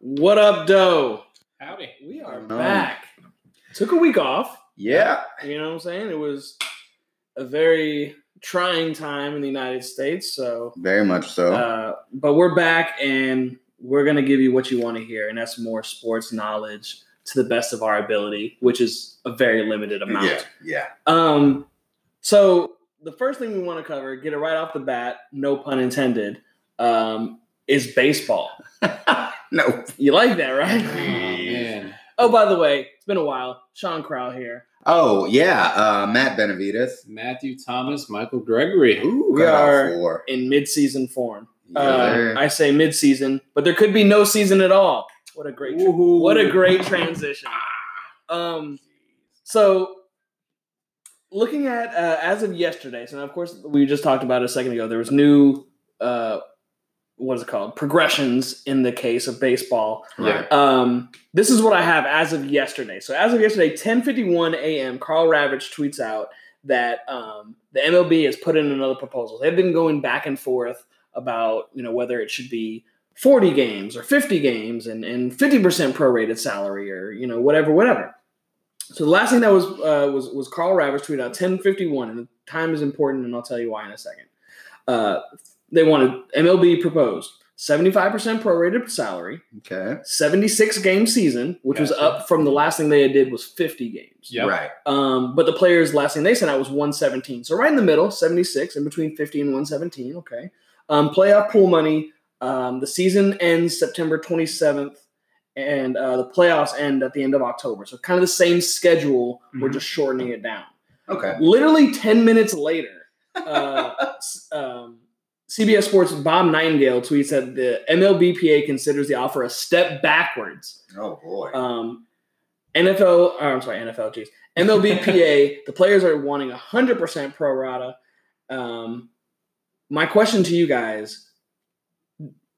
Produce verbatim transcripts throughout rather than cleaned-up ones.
What up, Doe? Howdy. We are um, back. Took a week off. Yeah. You know what I'm saying? It was a very trying time in the United States. So very much so. Uh, but we're back, and we're going to give you what you want to hear, and that's more sports knowledge to the best of our ability, which is a very limited amount. Yeah, yeah. Um, so the first thing we want to cover, get it right off the bat, no pun intended, um, is baseball. No. You like that, right? Oh, man. Oh, by the way, it's been a while. Sean Crowell here. Oh, yeah. Uh, Matt Benavides. Matthew Thomas, Michael Gregory. Ooh, we are four. In mid-season form. Yeah. Uh, I say mid-season, but there could be no season at all. What a great, tra- what a great transition. Um, so looking at, uh, as of yesterday, so now of course we just talked about it a second ago, there was new, uh, what is it called? Progressions in the case of baseball. Right. Um, this is what I have as of yesterday. So as of yesterday, ten fifty-one a.m., Carl Ravech tweets out that, um, the M L B has put in another proposal. They've been going back and forth about, you know, whether it should be forty games or fifty games and, and fifty percent prorated salary or, you know, whatever, whatever. So the last thing that was uh, was was Carl Ravech tweeted out ten fifty-one, and the time is important, and I'll tell you why in a second. Uh, they wanted M L B proposed seventy-five percent prorated salary, okay, seventy-six game season, which gotcha. was up from the last thing they did was fifty games. Yep. Right. Um, but the players' last thing they sent out was one seventeen. So right in the middle, seventy-six, in between fifty and one seventeen, okay. Um, playoff pool money. Um, the season ends September twenty-seventh, and uh, the playoffs end at the end of October. So kind of the same schedule. Mm-hmm. We're just shortening it down. Okay. Literally ten minutes later, uh, um, C B S Sports' Bob Nightingale tweets that the M L B P A considers the offer a step backwards. Oh, boy. Um, N F L – I'm sorry, N F L, geez. M L B P A, the players are wanting one hundred percent pro rata. Um, my question to you guys –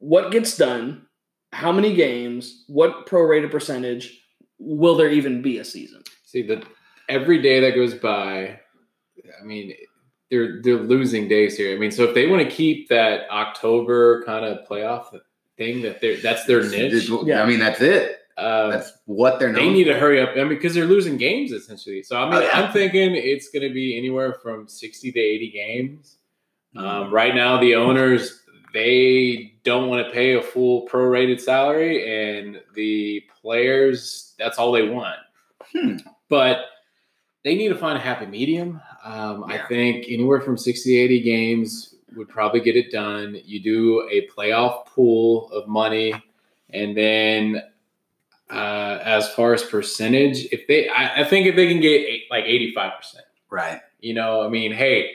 what gets done? How many games? What prorated percentage? Will there even be a season? See, the every day that goes by, I mean, they're they're losing days here. I mean, so if they want to keep that October kind of playoff thing, that they're that's their niche. Yeah. I mean, that's it. Uh, that's what they're. They need for. to hurry up. I mean, because they're losing games essentially. So I mean, oh, yeah. I'm thinking it's going to be anywhere from sixty to eighty games. Mm-hmm. Um, right now, the owners. They don't want to pay a full prorated salary, and the players, that's all they want. Hmm. But they need to find a happy medium. Um, yeah. I think anywhere from sixty to eighty games would probably get it done. You do a playoff pool of money, and then uh, as far as percentage, if they, I, I think if they can get eight, like eighty-five percent. Right. You know, I mean, hey,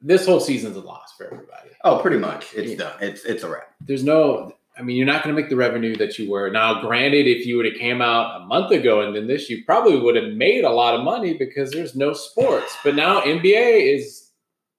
this whole season's a loss for everybody. Oh, pretty much. It's yeah. done. It's it's a wrap. There's no – I mean, you're not going to make the revenue that you were. Now, granted, if you would have came out a month ago and then this, you probably would have made a lot of money because there's no sports. But now N B A is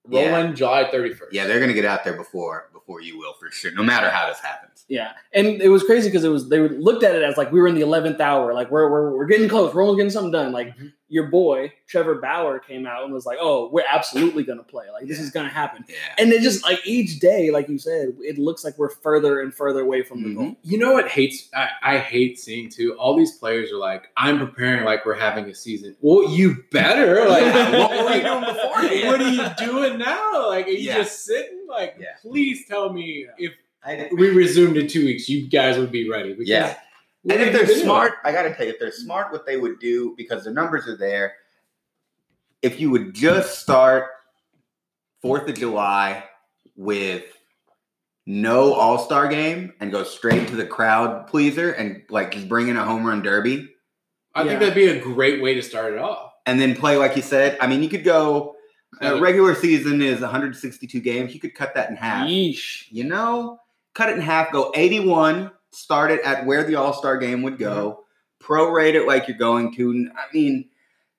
rolling yeah. July thirty-first. Yeah, they're going to get out there before before you will for sure, no matter how this happens. Yeah, and it was crazy because it was they looked at it as like we were in the eleventh hour. Like, we're we're, we're getting close. We're only getting something done. Like, mm-hmm. Your boy, Trevor Bauer, came out and was like, oh, we're absolutely going to play. Like, this yeah. is going to happen. Yeah. And it just, like, each day, like you said, it looks like we're further and further away from mm-hmm. the goal. You know what hates I, I hate seeing, too? All these players are like, I'm preparing like we're having a season. Well, you better. Like, what were you doing before? What are you doing now? Like, are you yeah. just sitting? Like, yeah. please tell me yeah. if I we resumed in two weeks, you guys would be ready. Because yeah. And if they're smart, I got to tell you, if they're smart, what they would do, because the numbers are there, if you would just start fourth of July with no all-star game and go straight to the crowd pleaser and like just bring in a home run derby. I yeah. think that'd be a great way to start it off. And then play, like you said, I mean, you could go, uh, regular season is one hundred sixty-two games. You could cut that in half. Yeesh. You know, cut it in half, go eighty-one. Start it at where the all-star game would go. Mm-hmm. Prorate it like you're going to. I mean,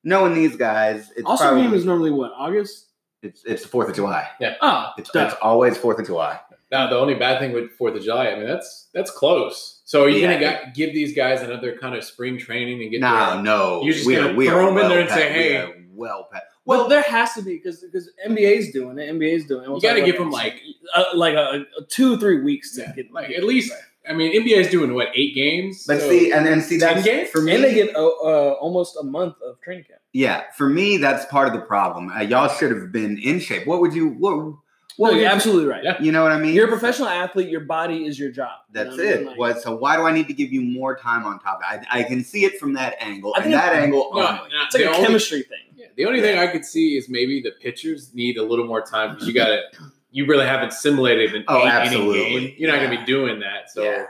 knowing these guys, it's all-star game is normally what, August? It's it's the Fourth of July. Yeah. Oh, it's, it's always Fourth of July. Now the only bad thing with Fourth of July, I mean, that's that's close. So are you yeah. gonna give these guys another kind of spring training and get? Nah, their, no, no. You're just we gonna are, we throw them in well there and packed. Say, hey, well past. Well, well there has to be because because N B A's doing it. N B A's doing it. We'll you got to give them like uh, like a, a two three weeks to yeah, get like at least. Right. I mean, N B A's doing what eight games. But so see, and then see that for me, and they get uh, almost a month of training camp. Yeah, for me, that's part of the problem. Uh, y'all should have been in shape. What would you? What? Well, no, you're absolutely right. Yeah. You know what I mean? You're a professional athlete. Your body is your job. That's you know it. I mean? Like, well, so why do I need to give you more time on top? I, I can see it from that angle. And that angle no, only. No, it's like a only, chemistry thing. Yeah, the only yeah. thing I could see is maybe the pitchers need a little more time because you got to – you really haven't simulated an oh, eight-inning game. You're not yeah. going to be doing that. So yeah.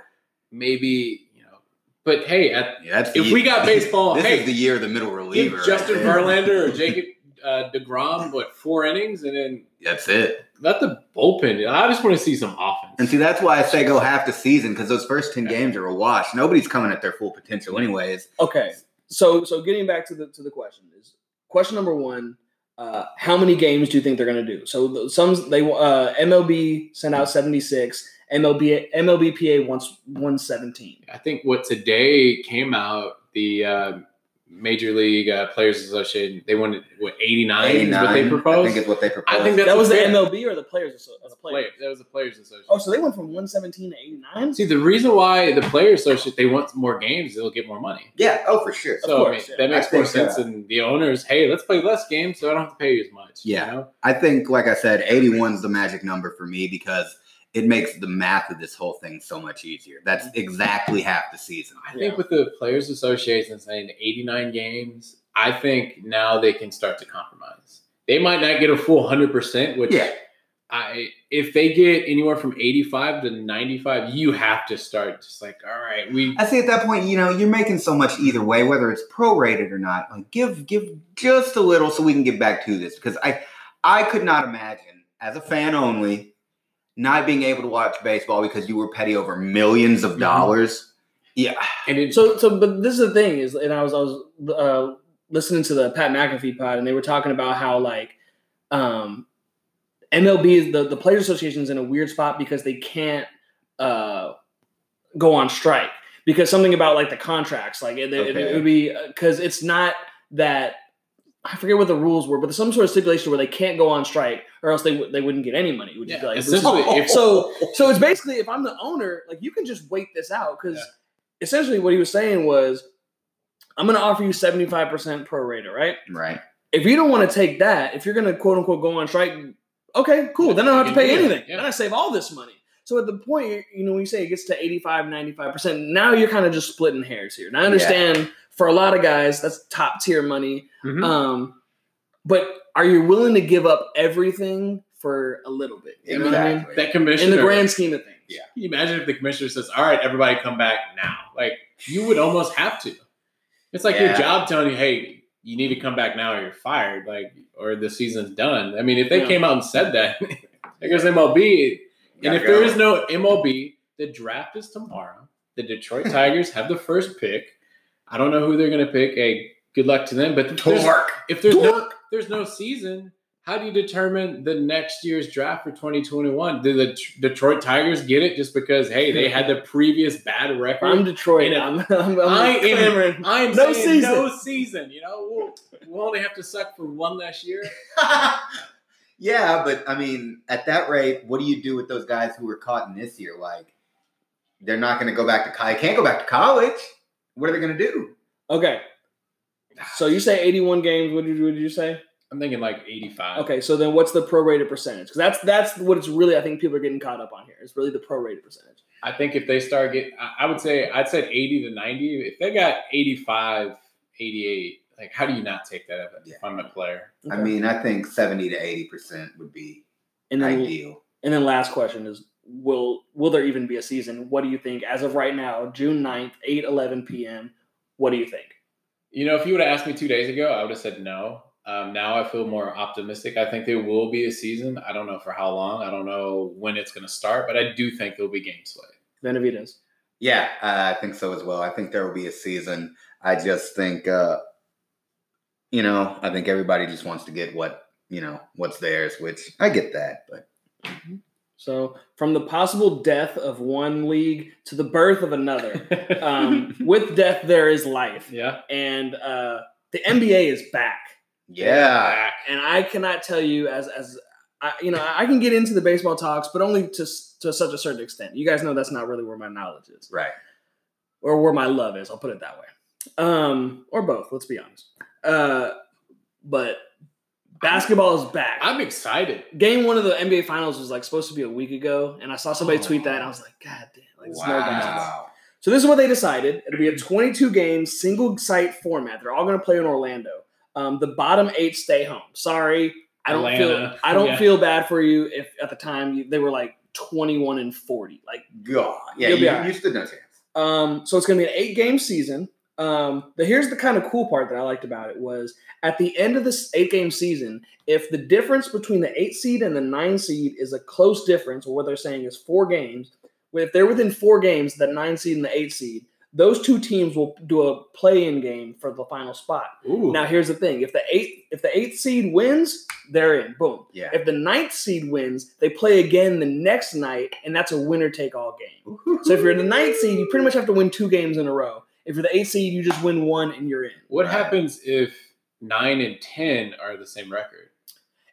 maybe – you know. But, hey, at, yeah, if the, we got baseball – this hey, is the year of the middle reliever. Give Justin Verlander or Jacob uh, DeGrom, what, four innings and then – That's it. Not the bullpen. I just want to see some offense. And see, that's why I say go half the season because those first ten yeah. games are a wash. Nobody's coming at their full potential, anyways. Okay. So, so getting back to the to the question is question number one: uh, how many games do you think they're going to do? So, the, some they uh, M L B sent out seventy six. M L B M L B P A wants one seventeen. I think what today came out the. Uh, Major League uh, Players Association, they wanted, what, eighty-nine, eighty-nine is what they proposed? I think it's what they proposed. I think that was the M L B or the Players Association? Player. That was the Players Association. Oh, so they went from one seventeen to eighty-nine? See, the reason why the Players Association, they want more games, they'll get more money. Yeah, oh, for sure. So, of course, I mean, yeah. that makes more sense. And so. The owners, hey, let's play less games so I don't have to pay you as much. Yeah. You know? I think, like I said, eighty-one is the magic number for me because it makes the math of this whole thing so much easier. That's exactly half the season. I think with the Players Association saying eighty-nine games, I think now they can start to compromise. They might not get a full one hundred percent, which yeah. I if they get anywhere from eighty-five to ninety-five, you have to start just like, all right. we. I say at that point, you know, you're making so much either way, whether it's prorated or not. Like give give just a little so we can get back to this because I I could not imagine, as a fan only, not being able to watch baseball because you were petty over millions of dollars. Yeah. And it, so, so, but this is the thing is, and I was, I was uh, listening to the Pat McAfee pod and they were talking about how like um, M L B, the, the Players Association is in a weird spot because they can't uh, go on strike because something about like the contracts, like it, okay. it, it would be, cause it's not that, I forget what the rules were, but there's some sort of stipulation where they can't go on strike, or else they they wouldn't get any money. Would yeah, you like, essentially, if, so so it's basically if I'm the owner, like you can just wait this out because yeah. essentially what he was saying was, I'm going to offer you seventy-five percent prorated, right? Right. If you don't want to take that, if you're going to quote unquote go on strike, okay, cool. Then I don't have to pay anything. Yeah. Then I save all this money. So at the point, you know, when you say it gets to eighty-five, ninety-five percent, now you're kind of just splitting hairs here. And I understand. Yeah. For a lot of guys, that's top tier money. Mm-hmm. Um, but are you willing to give up everything for a little bit? You know exactly. what I mean? That commissioner, in the grand scheme of things. Yeah. Can you imagine if the commissioner says, all right, everybody come back now? Like, you would almost have to. It's like yeah. your job telling you, hey, you need to come back now or you're fired, like, or the season's done. I mean, if they yeah. came out and said that, I guess M L B. And if go. there is no M L B, the draft is tomorrow. The Detroit Tigers have the first pick. I don't know who they're going to pick. Hey, good luck to them. But if there's, if there's no there's no season, how do you determine the next year's draft for twenty twenty-one? Do the t- Detroit Tigers get it just because, hey, they had the previous bad record? I'm Detroit. A, I'm, I'm, I'm I am, I am no saying season. no season. You know, we'll, we'll only have to suck for one last year. Yeah, but, I mean, at that rate, what do you do with those guys who were caught in this year? Like, they're not going to go back to college. They can't go back to college. What are they going to do? Okay. So you say eighty-one games. What did you, what did you say? I'm thinking like eighty-five. Okay. So then what's the prorated percentage? Because that's that's what it's really, I think people are getting caught up on here. It's really the prorated percentage. I think if they start getting, I would say, I'd say eighty to ninety. If they got eighty-five, eighty-eight, like how do you not take that up yeah. if I'm a player? Okay. I mean, I think seventy to eighty percent would be and then, ideal. And then last question is, Will will there even be a season? What do you think? As of right now, June ninth, eight eleven p.m., what do you think? You know, if you would have asked me two days ago, I would have said no. Um, now I feel more optimistic. I think there will be a season. I don't know for how long. I don't know when it's going to start, but I do think there will be games played. Benavidez. Yeah, uh, I think so as well. I think there will be a season. I just think, uh, you know, I think everybody just wants to get what, you know, what's theirs, which I get that, but... Mm-hmm. So from the possible death of one league to the birth of another, um, with death, there is life. Yeah. And uh, the N B A is back. Yeah. And I cannot tell you as as I, you know, I can get into the baseball talks, but only to to such a certain extent. You guys know that's not really where my knowledge is. Right. Or where my love is. I'll put it that way. Um, or both. Let's be honest. Uh, but basketball is back. I'm excited. Game one of the N B A Finals was like supposed to be a week ago, and I saw somebody oh. tweet that, and I was like, God damn. Like, wow. No wow. So this is what they decided. It'll be a twenty-two game single-site format. They're all going to play in Orlando. Um, the bottom eight stay home. Sorry, I don't Atlanta. feel I don't yeah. feel bad for you. If at the time they were like twenty-one and forty, like God, yeah, you, right. you stood no chance. Um, so it's going to be an eight game season. Um, but here's the kind of cool part that I liked about it was at the end of this eight game season, if the difference between the eight seed and the nine seed is a close difference, or what they're saying is four games, if they're within four games, the nine seed and the eight seed, those two teams will do a play-in game for the final spot. Ooh. Now, here's the thing. If the eight, if the eighth seed wins, they're in. Boom. Yeah. If the ninth seed wins, they play again the next night, and that's a winner-take-all game. Ooh. So if you're in the ninth seed, you pretty much have to win two games in a row. If you're the eighth seed, you just win one, and you're in. What right. happens if nine and ten are the same record?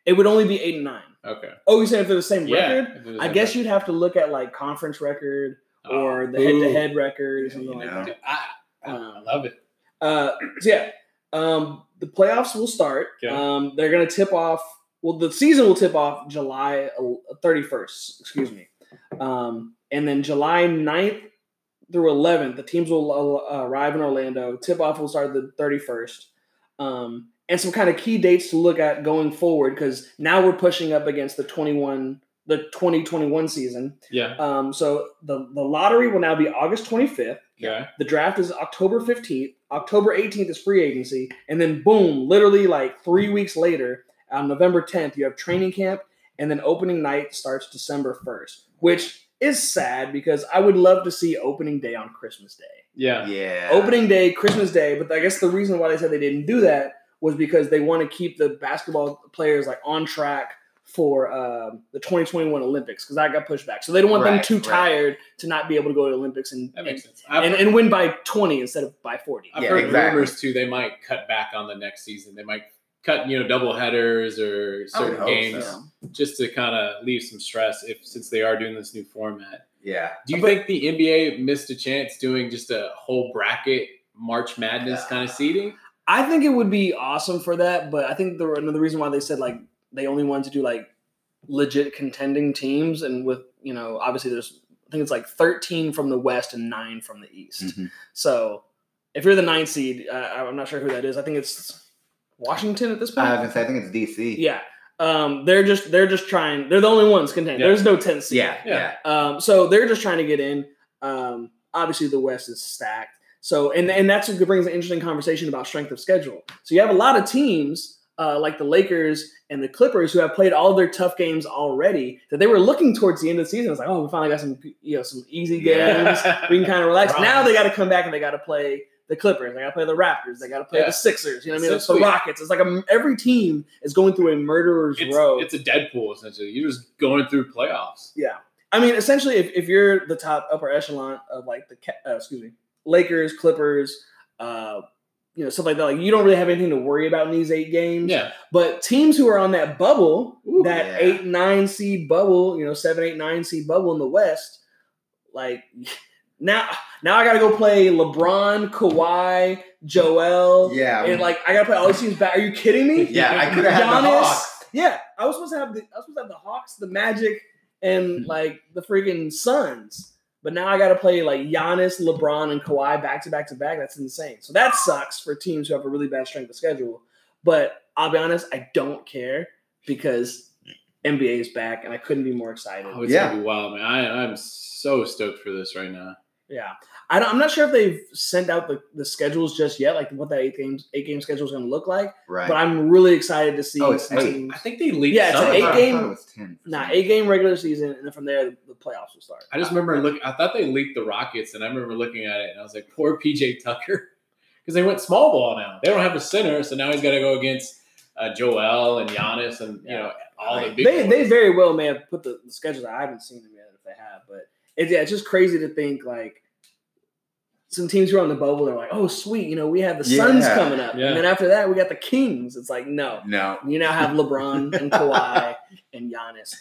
It would only be eight and nine. Okay. Oh, you said if they're the same yeah, record? The same I guess record. You'd have to look at, like, conference record. Or oh, the head-to-head record or something like that. I, I, um, I love it. Uh, so, yeah, um, the playoffs will start. Okay. Um, they're going to tip off – well, the season will tip off July thirty-first. Excuse me. Um, and then July ninth through eleventh, the teams will uh, arrive in Orlando. Tip-off will start the thirty-first. Um, and some kind of key dates to look at going forward because now we're pushing up against the twenty-one – the twenty twenty-one season. Yeah. Um, so the, the lottery will now be August twenty-fifth. Yeah. The draft is October fifteenth. October eighteenth is free agency. And then boom, literally like three weeks later, on November tenth, you have training camp. And then opening night starts December first, which is sad because I would love to see opening day on Christmas Day. Yeah. Yeah. Opening day, Christmas Day. But I guess the reason why they said they didn't do that was because they want to keep the basketball players like on track for uh, the twenty twenty-one Olympics because I got pushed back. So they don't want right, them too right. tired to not be able to go to the Olympics and and, and and win by twenty instead of by forty. I've yeah, heard exactly. rumors, too, they might cut back on the next season. They might cut, you know, double headers or certain games so. just to kind of leave some stress if since they are doing this new format. Yeah. Do you but, think the N B A missed a chance doing just a whole bracket March Madness yeah. kind of seeding? I think it would be awesome for that, but I think the, another reason why they said, like, they only wanted to do like legit contending teams, and with you know, obviously there's I think it's like thirteen from the West and nine from the East. Mm-hmm. So if you're the ninth seed, uh, I'm not sure who that is. I think it's Washington at this point. I was gonna say I think it's D C. Yeah, um, they're just they're just trying. They're the only ones contending. Yeah. There's no tenth seed. Yeah, yeah. Um, so they're just trying to get in. Um, obviously the West is stacked. So and and that's what brings an interesting conversation about strength of schedule. So you have a lot of teams. Uh, like the Lakers and the Clippers, who have played all their tough games already, that they were looking towards the end of the season. It's like, oh, we finally got some, you know, some easy games. Yeah. We can kind of relax. Right. Now they got to come back and they got to play the Clippers. They got to play the Raptors. They got to play yeah. the Sixers. You know what I mean? It's the Rockets. It's like a, every team is going through a murderer's it's, row. It's a Deadpool essentially. You're just going through playoffs. Yeah, I mean, essentially, if, if you're the top upper echelon of like the uh, excuse me, Lakers, Clippers. Uh, You know, stuff like that. Like, you don't really have anything to worry about in these eight games. Yeah. But teams who are on that bubble, Ooh, that yeah. eight, nine seed bubble, you know, seven, eight, nine seed bubble in the West, like now, now I got to go play LeBron, Kawhi, Joel. Yeah. And like, I got to play all these teams back. Are you kidding me? Yeah. I could have had the Hawks. Yeah. I was supposed to have the, I was supposed to have the Hawks, the Magic, and like the freaking Suns. But now I got to play like Giannis, LeBron, and Kawhi back to back to back. That's insane. So that sucks for teams who have a really bad strength of schedule. But I'll be honest, I don't care because N B A is back, and I couldn't be more excited. Oh, it's yeah. going to be wild, man. I, I'm so stoked for this right now. Yeah. I don't, I'm not sure if they've sent out the, the schedules just yet, like what that eight games eight game schedule is going to look like. Right. But I'm really excited to see. Oh, it's eight. I think they leaked. Yeah, it's an eight game. ten Nah, eight game regular season, and then from there the playoffs will start. I just remember look. I thought they leaked the Rockets, and I remember looking at it, and I was like, poor P J Tucker, because they went small ball now. They don't have a center, so now he's got to go against uh, Joel and Giannis, and you know all right. the big. They ones. They very well may have put the, the schedules. I haven't seen them yet if they have, but. It's, yeah, it's just crazy to think like some teams who are on the bubble are like, oh, sweet, you know, we have the yeah. Suns coming up. Yeah. And then after that, we got the Kings. It's like, no. No. You now have LeBron and Kawhi and Giannis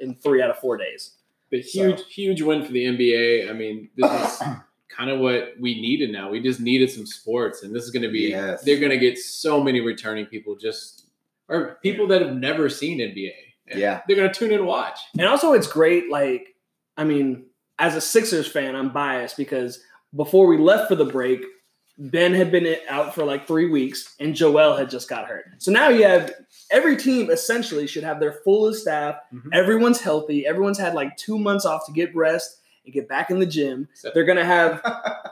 in, in three out of four days. But huge, so. huge win for the N B A. I mean, this is kind of what we needed now. We just needed some sports. And this is going to be yes. – they're going to get so many returning people just – or people that have never seen N B A. Yeah. They're going to tune in and watch. And also it's great, like, I mean, as a Sixers fan, I'm biased because before we left for the break, Ben had been out for like three weeks and Joel had just got hurt. So now you have every team essentially should have their fullest staff. Mm-hmm. Everyone's healthy. Everyone's had like two months off to get rest and get back in the gym. So- They're going to have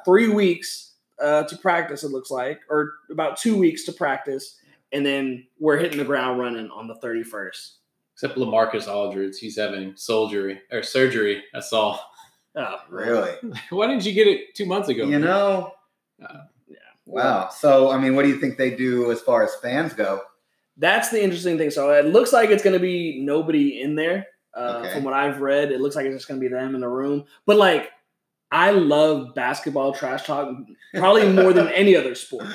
three weeks uh, to practice, it looks like, or about two weeks to practice. And then we're hitting the ground running on the thirty-first. Except LaMarcus Aldridge, he's having surgery or surgery. I saw. Oh, really? Why didn't you get it two months ago? You man? know. Uh, yeah. Wow. So, I mean, what do you think they do as far as fans go? That's the interesting thing. So it looks like it's going to be nobody in there. Uh, okay. From what I've read, it looks like it's just going to be them in the room. But like, I love basketball trash talk probably more than any other sport.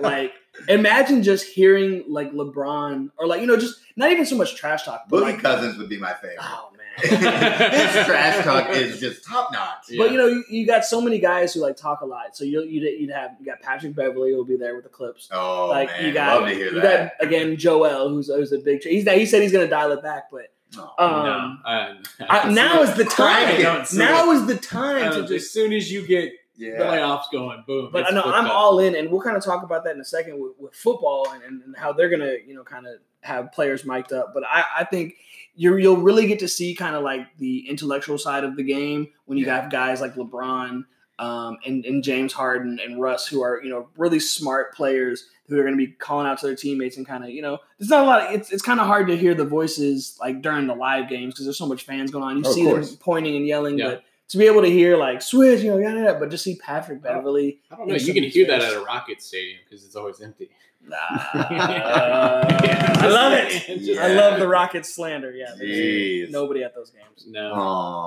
Like. Imagine just hearing like LeBron or like, you know, just not even so much trash talk. But Boogie like, Cousins would be my favorite. Oh, man. His trash talk is just top notch. But, yeah. you know, you, you got so many guys who like talk a lot. So you, you'd, you'd have you got Patrick Beverly who'll be there with the Clips. Oh, like, man. You got, love to hear you that. Got, again, Joel, who's, who's a big – he's he said he's going to dial it back, but – Oh, um, no, I, I I, now is the time. Now it. is the time to just – As soon as you get – Yeah. Playoffs going boom. But I know I'm all in, and we'll kind of talk about that in a second with, with football and, and how they're gonna, you know, kind of have players mic'd up. But I, I think you're, you'll really get to see kind of like the intellectual side of the game when you yeah. have guys like LeBron um, and, and James Harden and Russ who are, you know, really smart players who are going to be calling out to their teammates and kind of, you know, there's not a lot. Of, it's it's kind of hard to hear the voices like during the live games because there's so much fans going on. You oh, see them pointing and yelling, yeah. but. To be able to hear like switch, you know, yada, yada, but just see Patrick Beverly. I don't know. You can hear that at a Rockets stadium because it's always empty. Nah, uh, yeah, I love it. it. Yeah. I love the Rockets slander. Yeah, Jeez. Nobody at those games. No.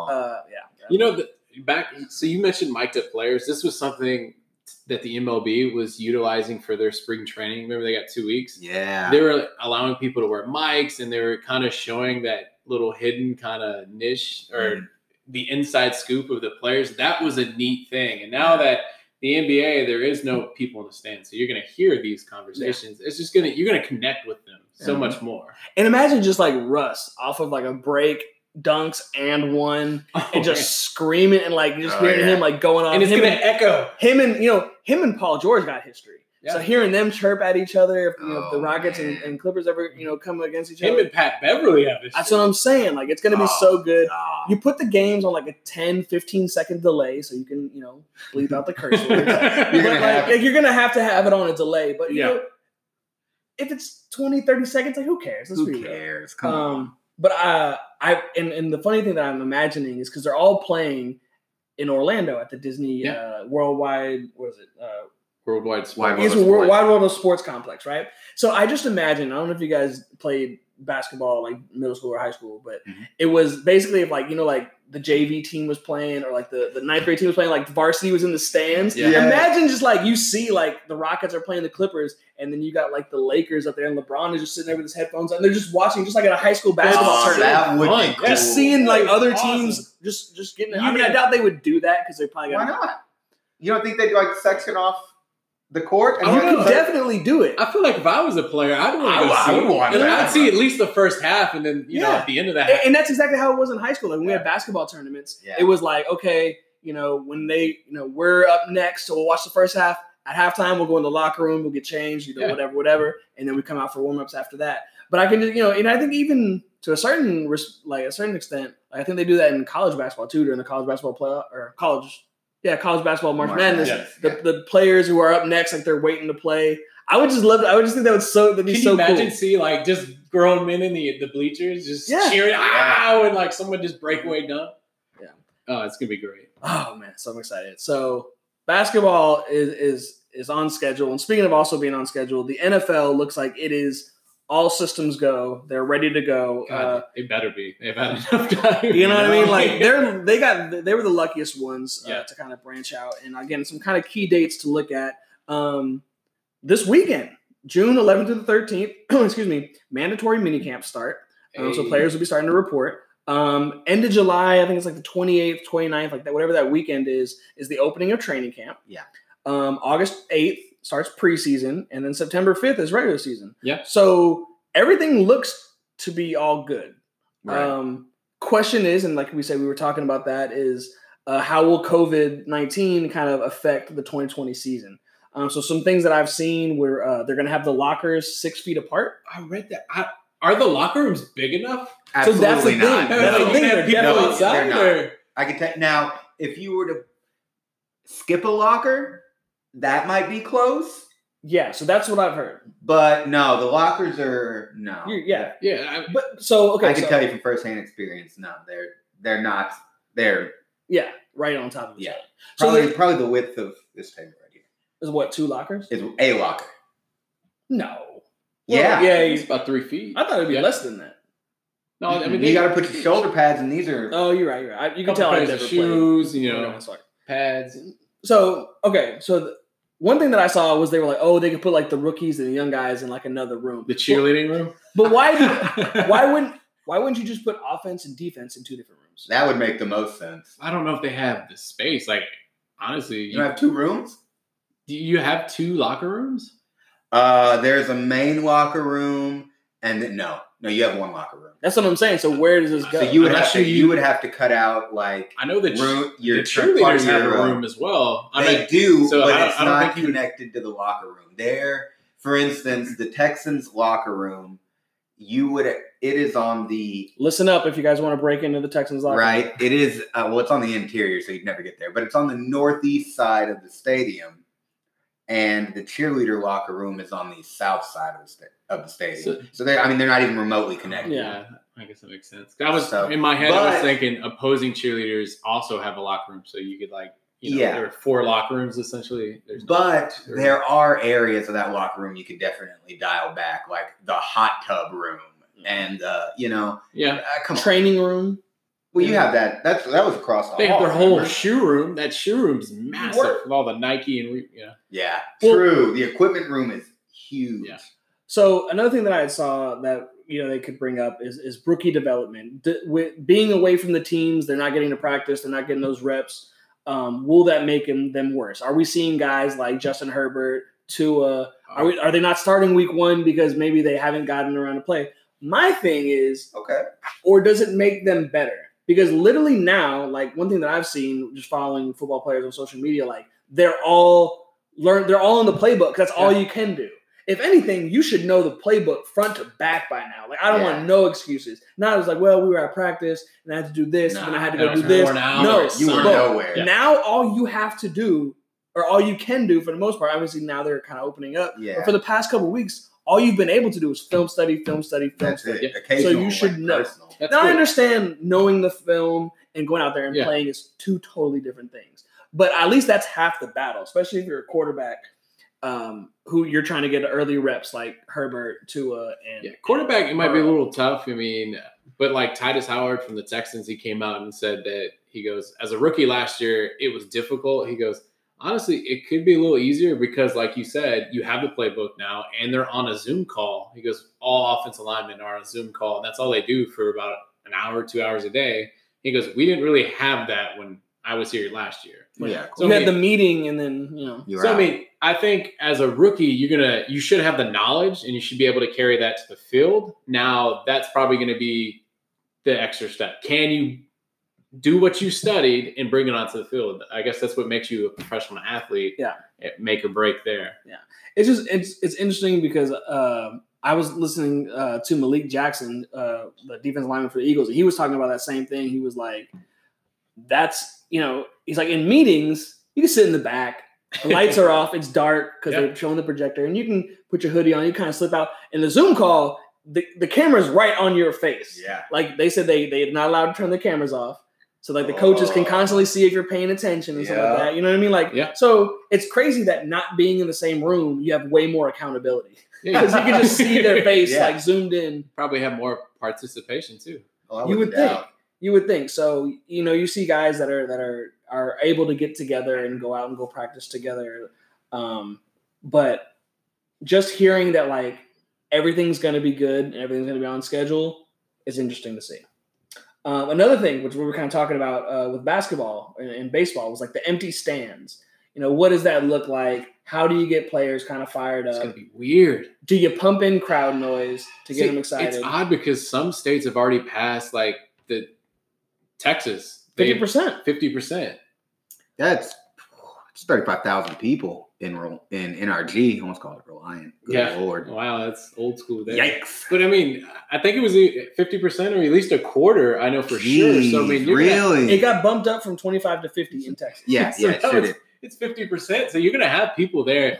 Uh, yeah, yeah. You know, the, back. So you mentioned mic'd up players. This was something that the M L B was utilizing for their spring training. Remember, they got two weeks. Yeah, they were allowing people to wear mics, and they were kind of showing that little hidden kind of niche or. Mm. The inside scoop of the players, that was a neat thing. And now that the N B A, there is no people in the stands. So you're going to hear these conversations. Yeah. It's just going to, you're going to connect with them so mm-hmm. much more. And imagine just like Russ off of like a break, dunks and one oh, and just man. screaming and like just hearing oh, yeah. him like going on. And it's going to echo. Him and, you know, him and Paul George got history. Yeah. So hearing them chirp at each other, if, you know, oh, if the Rockets and, and Clippers ever, you know, come against each him other. Him and Pat Beverly have this That's shit. What I'm saying. Like, it's going to be oh, so good. Oh. You put the games on, like, a ten, fifteen second delay so you can, you know, bleep out the curse words. You're going like, like, to have to have it on a delay. But, you yeah. know, if it's twenty, thirty seconds, like, who cares? That's who cares? Come um, on. But uh, I and, and the funny thing that I'm imagining is because they're all playing in Orlando at the Disney yeah. uh, Worldwide, what is it, uh, Worldwide Sports. It's a World World Sports Complex, right? So I just imagine, I don't know if you guys played basketball like middle school or high school, but mm-hmm. it was basically like, you know, like the J V team was playing or like the, the ninth grade team was playing, like the varsity was in the stands. Yeah. Yeah. Imagine just like you see like the Rockets are playing the Clippers and then you got like the Lakers up there and LeBron is just sitting there with his headphones on. They're just watching just like at a high school basketball oh, tournament. That would be cool. Just seeing like other awesome. teams just, just getting it. I mean, I doubt they would do that because they probably got Why not? You don't think they'd like section off the court? And I would like, definitely do it. I feel like if I was a player, I'd want to go I, see I would want it. I'd happen. see at least the first half and then, you yeah. know, at the end of that half. And that's exactly how it was in high school. Like when yeah. we had basketball tournaments, yeah. it was like, okay, you know, when they, you know, we're up next, so we'll watch the first half. At halftime, we'll go in the locker room, we'll get changed, you know, yeah. whatever, whatever. And then we come out for warm-ups after that. But I can just, you know, and I think even to a certain, like a certain extent, I think they do that in college basketball too, during the college basketball playoff or college Yeah, college basketball, March, March Madness. Yes, the, yeah. the players who are up next, like they're waiting to play. I would just love. I would just think that would so. That'd be Can so you imagine cool. see like just grown men in the the bleachers just yeah. cheering, yeah. and like someone just breakaway dunk. Yeah. Oh, it's gonna be great. Oh man, so I'm excited. So basketball is is is on schedule. And speaking of also being on schedule, the N F L looks like it is all systems go. They're ready to go. God, uh, it better be. They've had enough time. You know what I mean? Like they're they got they were the luckiest ones uh, yeah. to kind of branch out. And again, some kind of key dates to look at um, this weekend, June eleventh through the thirteenth. Excuse me. Mandatory minicamp start. Um, hey. So players will be starting to report. Um, end of July, I think it's like the twenty-eighth, twenty-ninth, like that, whatever that weekend is, is the opening of training camp. Yeah. Um, August eighth starts preseason, and then September fifth is regular season. Yeah. So everything looks to be all good. Right. Um, question is, and like we said, we were talking about that, is uh, how will COVID nineteen kind of affect the twenty twenty season? Um, so some things that I've seen where uh, they're going to have the lockers six feet apart. I read that. I Are the locker rooms big enough? Absolutely so that's the thing. not. That's no, the thing. They're people no, outside. They're I can tell. Now, if you were to skip a locker, that might be close. Yeah. So that's what I've heard. But no, the lockers are no. You're, yeah. Yeah. I, but so okay. I can so, tell you from firsthand experience. No, they're they're not. They're yeah, right on top of each other. Yeah. Probably so probably the width of this table right here. Is what two lockers? Is a locker? No. Well, yeah, yeah, it's about three feet. I thought it'd be yeah. less than that. No, I mean you got to put your shoulder pads, and these are. Oh, you're right. You're right. I, you can tell I never shoes, played. You know, oh, no, pads. So okay, so the, one thing that I saw was they were like, oh, they could put like the rookies and the young guys in like another room, the cheerleading well, room. But why? Do, why wouldn't? Why wouldn't you just put offense and defense in two different rooms? That would make the most sense. I don't know if they have the space. Like honestly, you, you have two rooms. Do you have two locker rooms? Uh, there's a main locker room, and then, no, no, you have one locker room. That's what I'm saying. So where does this go? So you would I'm have sure to, you, you would have to cut out like I know that room, your the cheerleaders have a room as well. I they mean, do, so but I, it's I not think connected would... to the locker room. There, for instance, the Texans locker room, you would it is on the listen up if you guys want to break into the Texans locker right, room. Right, it is. Uh, well, it's on the interior, so you'd never get there, but it's on the northeast side of the stadium. And the cheerleader locker room is on the south side of the, sta- of the stadium. So, so they I mean, they're not even remotely connected. Yeah, I guess that makes sense. I was so, in my head, but, I was thinking opposing cheerleaders also have a locker room. So you could like, you know, yeah. there are four locker rooms essentially. There's but no there are areas of that locker room you could definitely dial back, like the hot tub room and, uh, you know. Yeah. Uh, Training on. room. Well, you have that. That's that was across the they hall. They have their whole shoe room. That shoe room's massive Work. with all the Nike and we, yeah. Yeah, well, true. The equipment room is huge. Yeah. So another thing that I saw that you know they could bring up is is rookie development. D- with being away from the teams, they're not getting to practice. They're not getting those reps. Um, will that make them, them worse? Are we seeing guys like Justin Herbert, Tua? Are we are they not starting week one because maybe they haven't gotten around to play? My thing is okay, or does it make them better? Because literally now, like one thing that I've seen just following football players on social media, like they're all learn, they're all in the playbook. That's all yeah. you can do. If anything, you should know the playbook front to back by now. Like I don't yeah. want no excuses. Now it's like, well, we were at practice and I had to do this nah, and I had to go do this. No, you were nowhere. Now all you have to do, or all you can do for the most part, obviously now they're kind of opening up. Yeah. But for the past couple of weeks, all you've been able to do is film study, film study, film That's study. It. So you should like know. Now cool. I understand knowing the film and going out there and yeah. playing is two totally different things. But at least that's half the battle, especially if you're a quarterback um, who you're trying to get early reps like Herbert, Tua, and yeah. quarterback. It might be a little tough. I mean, but like Titus Howard from the Texans, he came out and said that he goes as a rookie last year, it was difficult. He goes. Honestly, it could be a little easier because, like you said, you have the playbook now, and they're on a Zoom call. He goes, all offensive linemen are on a Zoom call, and that's all they do for about an hour, two hours a day. He goes, we didn't really have that when I was here last year. Yeah, cool. So, we had I mean, the meeting, and then you know. So out. I mean, I think as a rookie, you're gonna, you should have the knowledge, and you should be able to carry that to the field. Now, that's probably going to be the extra step. Can you? Do what you studied and bring it onto the field. I guess that's what makes you a professional athlete. Yeah, make or break there. Yeah, it's just it's it's interesting because uh, I was listening uh, to Malik Jackson, uh, the defensive lineman for the Eagles, and he was talking about that same thing. He was like, "That's you know," he's like, "In meetings, you can sit in the back. The lights are off. It's dark because yep. they're showing the projector, and you can put your hoodie on. You kind of slip out in the Zoom call. The the camera's right on your face. Yeah, like they said they they're not allowed to turn the cameras off." So, like, the coaches can constantly see if you're paying attention and yeah. stuff like that. You know what I mean? Like, yeah. so it's crazy that not being in the same room, you have way more accountability. Because yeah. you can just see their face yeah. like zoomed in. Probably have more participation too. Oh, you would doubt. think. You would think. So, you know, you see guys that are that are are able to get together and go out and go practice together. Um, but just hearing that like everything's going to be good and everything's going to be on schedule is interesting to see. Um, another thing, which we were kind of talking about uh, with basketball and, and baseball, was like the empty stands. You know, what does that look like? How do you get players kind of fired up? It's going to be weird. Do you pump in crowd noise to See, get them excited? It's odd because some states have already passed, like the Texas. fifty percent. fifty percent. That's it's thirty-five thousand people in in N R G. I almost called it Reliant. Good yeah. Lord. Wow, that's old school there. Yikes. But, I mean, I think it was fifty percent or at least a quarter, I know for Jeez, sure. So I mean, really? Gonna, it got bumped up from twenty-five to fifty in Texas. Yeah, so yeah, it sure did. It's fifty percent, so you're going to have people there.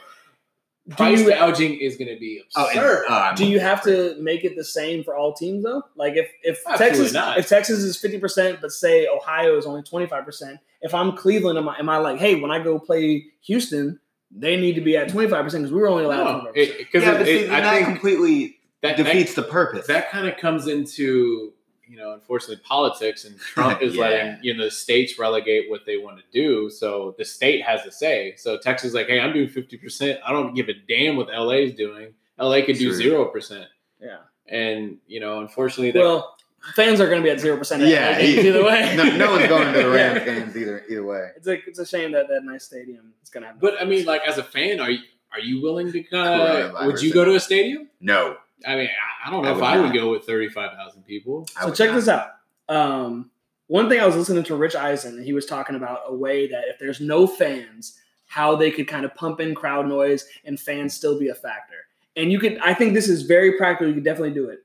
Price you, gouging is going to be absurd. Oh, uh, do you have to make it the same for all teams, though? Like, if, if Texas not. if Texas is fifty percent, but say Ohio is only twenty-five percent, if I'm Cleveland, am I, am I like, hey, when I go play Houston, they need to be at twenty-five percent because we were only allowed no, twenty-five percent. It, yeah, it, but see, it, I that think completely that, defeats that, the purpose. That kind of comes into, you know, unfortunately, politics, and Trump is yeah. letting, you know, the states relegate what they want to do. So the state has a say. So Texas is like, hey, I'm doing fifty percent. I don't give a damn what L A is doing. L A could do zero percent. Yeah. And, you know, unfortunately, well, fans are going to be at zero percent. Yeah. Either way, no, no one's going to the Rams games either. Either way, it's a it's a shame that that nice stadium is going to have. No but I mean, like as a fan, are you are you willing to kind of? Would you go to a stadium? No. I mean, I don't know I if I not. would go with thirty-five thousand people. So check not. this out. Um, one thing I was listening to Rich Eisen, and he was talking about a way that if there's no fans, how they could kind of pump in crowd noise and fans still be a factor. And you could, I think this is very practical. You could definitely do it.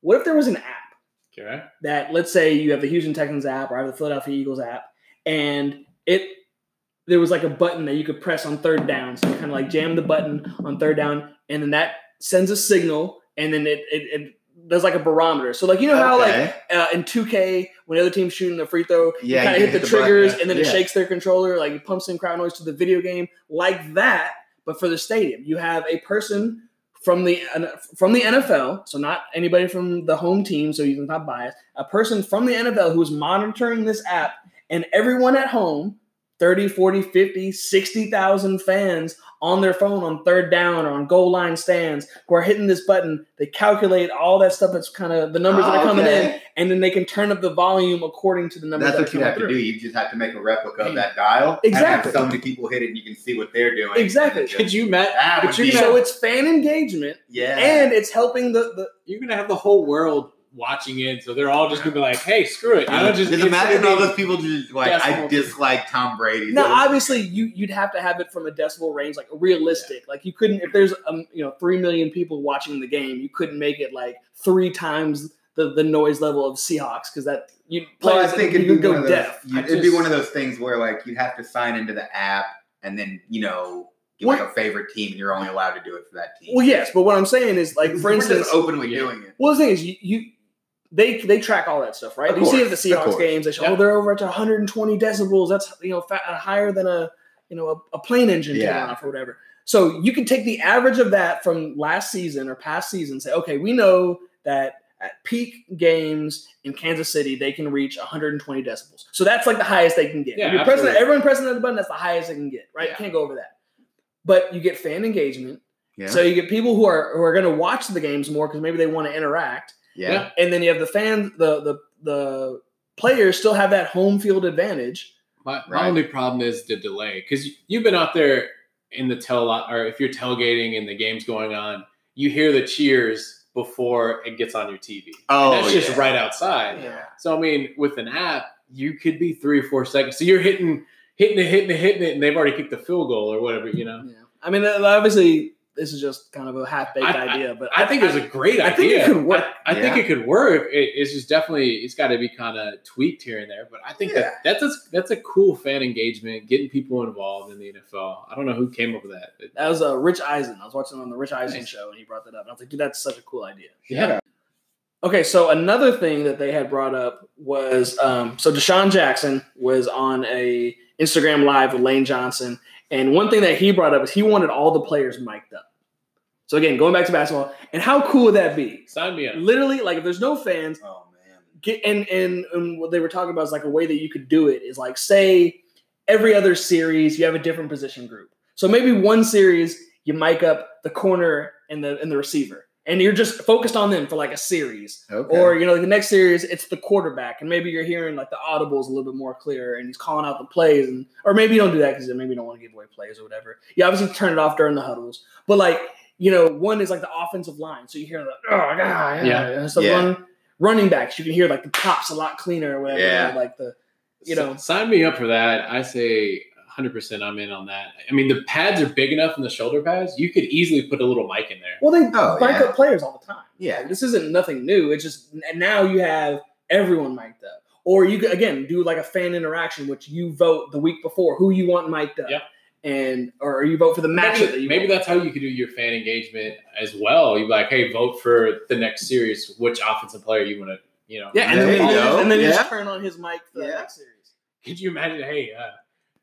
What if there was an app okay. that, let's say you have the Houston Texans app or the Philadelphia Eagles app, and it there was like a button that you could press on third down. So you kind of like jam the button on third down, and then that sends a signal, and then it, it, it does like a barometer. So like, you know how okay. like uh, in two K, when the other team's shooting the free throw, yeah, you kind of hit, hit the, the triggers button, yeah. and then yeah. it shakes their controller, like it pumps in crowd noise to the video game like that. But for the stadium, you have a person from the, from the N F L. So not anybody from the home team. So you're not biased. A person from the N F L who's monitoring this app, and everyone at home, thirty, forty, fifty, sixty thousand fans on their phone on third down or on goal line stands who are hitting this button. They calculate all that stuff that's kind of the numbers oh, that are coming okay. in, and then they can turn up the volume according to the numbers that's that what you have through. to do. You just have to make a replica of that dial. Exactly. And have so many people hit it, and you can see what they're doing. Exactly. Just, Could you, Matt? That would be so it's fan engagement, yeah, and it's helping the, the – you're going to have the whole world – watching in, so they're all just gonna be like, "Hey, screw it!" You know, just, just imagine all those people just like, "I dislike Tom Brady." Now, obviously, you you'd have to have it from a decibel range, like realistic. Yeah. Like you couldn't, if there's um, you know, three million people watching the game, you couldn't make it like three times the, the noise level of Seahawks because that you. Well, I think it'd be go those, deaf. You, it'd just, be one of those things where like you have to sign into the app, and then you know. Like a favorite team, and you're only allowed to do it for that team. Well, yes, but what I'm saying is, like, for instance, openly yeah. doing it. Well, the thing is, you, you they they track all that stuff, right? Of you course, see it at the Seahawks games, they show, yeah. oh, they're over at one hundred twenty decibels. That's you know fa- higher than a you know a, a plane engine yeah. off or whatever. So you can take the average of that from last season or past season. And say, okay, we know that at peak games in Kansas City, they can reach one hundred twenty decibels. So that's like the highest they can get. Yeah, you're pressing, everyone pressing the button, that's the highest they can get, right? Yeah. You can't go over that. But you get fan engagement, yeah. so you get people who are who are going to watch the games more because maybe they want to interact. Yeah, and then you have the fans, the the the players still have that home field advantage. My, right. my only problem is the delay because you've been out there in the tel or if you're tailgating and the game's going on, you hear the cheers before it gets on your T V. Oh, and that's yeah. just right outside. Yeah. So I mean, with an app, you could be three or four seconds. So you're hitting. Hitting it, hitting it, hitting it, and they've already kicked the field goal or whatever, you know? Yeah. I mean, obviously, this is just kind of a half-baked I, idea, I, but... I, I think it's a great I, idea. I think it could work. I, I yeah. think it could work. It, it's just definitely... It's got to be kind of tweaked here and there, but I think yeah. that, that's, a, that's a cool fan engagement, getting people involved in the N F L. I don't know who came up with that. But. That was uh, Rich Eisen. I was watching him on the Rich Eisen nice. show, and he brought that up. And I was like, dude, that's such a cool idea. Yeah. yeah. Okay, so another thing that they had brought up was... Um, so Deshaun Jackson was on a... Instagram Live with Lane Johnson. And one thing that he brought up is he wanted all the players mic'd up. So again, going back to basketball, and how cool would that be? Sign me up. Literally, like if there's no fans, oh man, get and and, and what they were talking about is like a way that you could do it is like say every other series you have a different position group. So maybe one series you mic up the corner and the and the receiver, and you're just focused on them for like a series. Okay. Or you know like the next series it's the quarterback, and maybe you're hearing like the audibles a little bit more clearer, and he's calling out the plays, and or maybe you don't do that because maybe you don't want to give away plays or whatever. You obviously turn it off during the huddles, but like. You know, one is like the offensive line. So you hear like, oh, God, yeah. yeah. So yeah. Run, running backs, you can hear like the pops a lot cleaner or whatever. Yeah. Like the, you know. Sign me up for that. I say one hundred percent I'm in on that. I mean, the pads are big enough in the shoulder pads. You could easily put a little mic in there. Well, they oh, mic yeah. up players all the time. Yeah. Like, this isn't nothing new. It's just now you have everyone mic'd up. Or you could, again, do like a fan interaction, which you vote the week before who you want mic'd up. Yep. And or you vote for the matchup. Maybe, that you maybe that's how you could do your fan engagement as well. You'd be like, hey, vote for the next series, which offensive player you want to, you know. Yeah, and then, you know. and then you yeah. just turn on his mic for yeah. the next series. Could you imagine, hey, uh,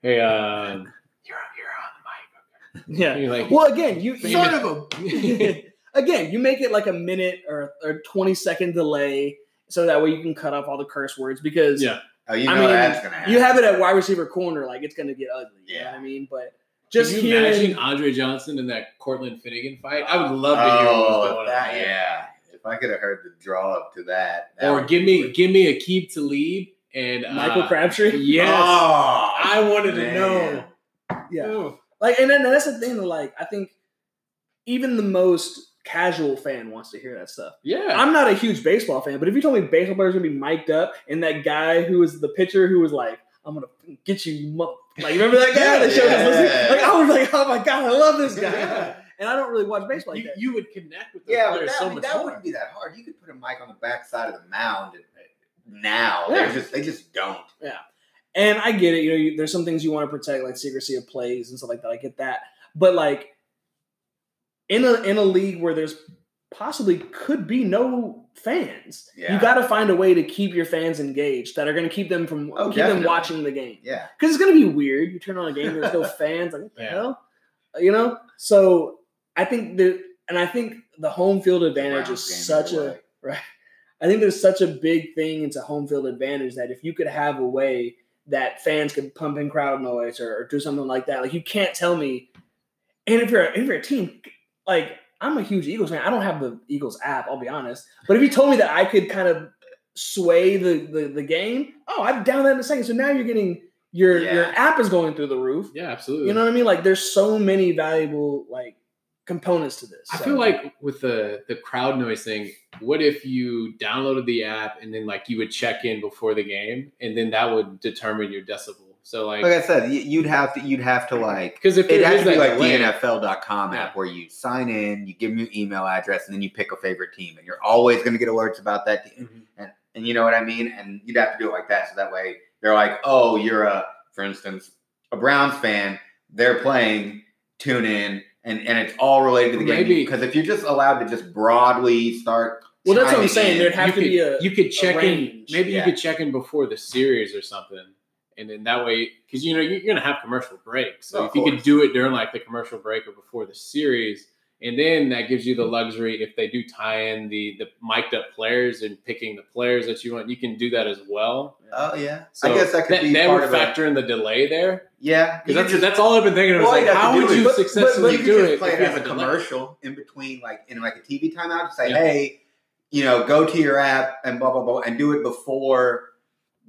hey, uh, you're on, you're on the mic. Yeah. You're like, well, again, you sort of a again, you make it like a minute or or twenty second delay, so that way you can cut off all the curse words because. Yeah. Oh, you know I mean, that's gonna happen. You have it at wide receiver corner, like it's gonna get ugly. You yeah, know what I mean, but just Can you hearing, imagine Andre Johnson in that Cortland Finnegan fight. I would love to oh, hear what was going that, on. There. Yeah, if I could have heard the draw up to that, that or give me, give me Aqib Talib and uh, Michael Crabtree. Yes, oh, I wanted man. to know. Yeah, Ooh. like and, and that's the thing. Like I think even the most casual fan wants to hear that stuff. Yeah. I'm not a huge baseball fan, but if you told me baseball players are going to be mic'd up and that guy who was the pitcher who was like, I'm going to get you, you mother... Like, remember that guy yeah, that showed yeah. us? Like, I was like, oh my God, I love this guy. Yeah. And I don't really watch baseball like you, that. You would connect with those yeah, players that, so I mean, much Yeah, that hard. Wouldn't be that hard. You could put a mic on the backside of the mound and now. Yeah. Just, they just don't. Yeah. And I get it. You know, you, there's some things you want to protect, like secrecy of plays and stuff like that. I get that. But like, In a in a league where there's possibly could be no fans, yeah. you got to find a way to keep your fans engaged that are going to keep them from oh, keep definitely. them watching the game. Yeah, because it's going to be weird. You turn on a game, there's no fans. Like what the yeah. hell, you know. So I think the and I think the home field advantage is such a right. I think there's such a big thing into home field advantage that if you could have a way that fans could pump in crowd noise or, or do something like that, like you can't tell me. And if you're if you're a team. Like, I'm a huge Eagles fan. I don't have the Eagles app, I'll be honest. But if you told me that I could kind of sway the, the, the game, oh, I'd down that in a second. So now you're getting your yeah. your app is going through the roof. Yeah, absolutely. You know what I mean? Like, there's so many valuable, like, components to this. I so. feel like with the, the crowd noise thing, what if you downloaded the app and then, like, you would check in before the game, and then that would determine your decibel? So like, like I said, you'd have to you'd have to like because if it has to be like the N F L dot com app where you sign in, you give them your email address, and then you pick a favorite team, and you're always going to get alerts about that team, mm-hmm. and and you know what I mean. And you'd have to do it like that, so that way they're like, oh, you're a for instance a Browns fan, they're playing, tune in, and and it's all related to the Maybe. game. Because if you're just allowed to just broadly start. Well, that's what I'm saying. In, There'd have to could, be a you could check in. Maybe yeah. you could check in before the series or something. And then that way, because, you know, you're going to have commercial breaks. So oh, if you could do it during, like, the commercial break or before the series, and then that gives you the luxury, if they do tie in the, the mic'd up players and picking the players that you want, you can do that as well. Oh, yeah. So I guess that could that, be that part would of factor it. in the delay there. Yeah. Because that's, just, that's all I've been thinking of. Well, like, how would you but, successfully but, but you do it? Play it as a commercial delay. in between, like, in, like, a T V timeout to say, yeah. hey, you know, go to your app and blah, blah, blah, and do it before –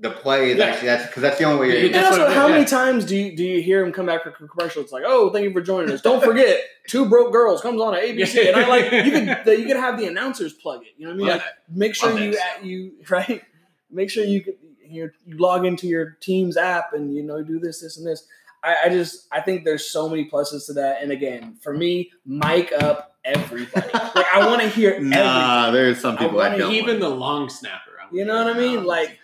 The play is yeah. actually that's because that's the only way. You're And that's also, how yeah. many times do you do you hear him come back for commercial? It's like, oh, thank you for joining us. Don't forget, Two Broke Girls comes on at A B C, and I like you could the, you could have the announcers plug it. You know what I mean? Like, make sure you at, you right. Make sure you could, you you log into your team's app and you know do this this and this. I, I just I think there's so many pluses to that. And again, for me, mic up everybody. Like I want to hear. Nah, everybody. There's some people I, I don't even want. The long snapper. I you know what I mean? Long. Like.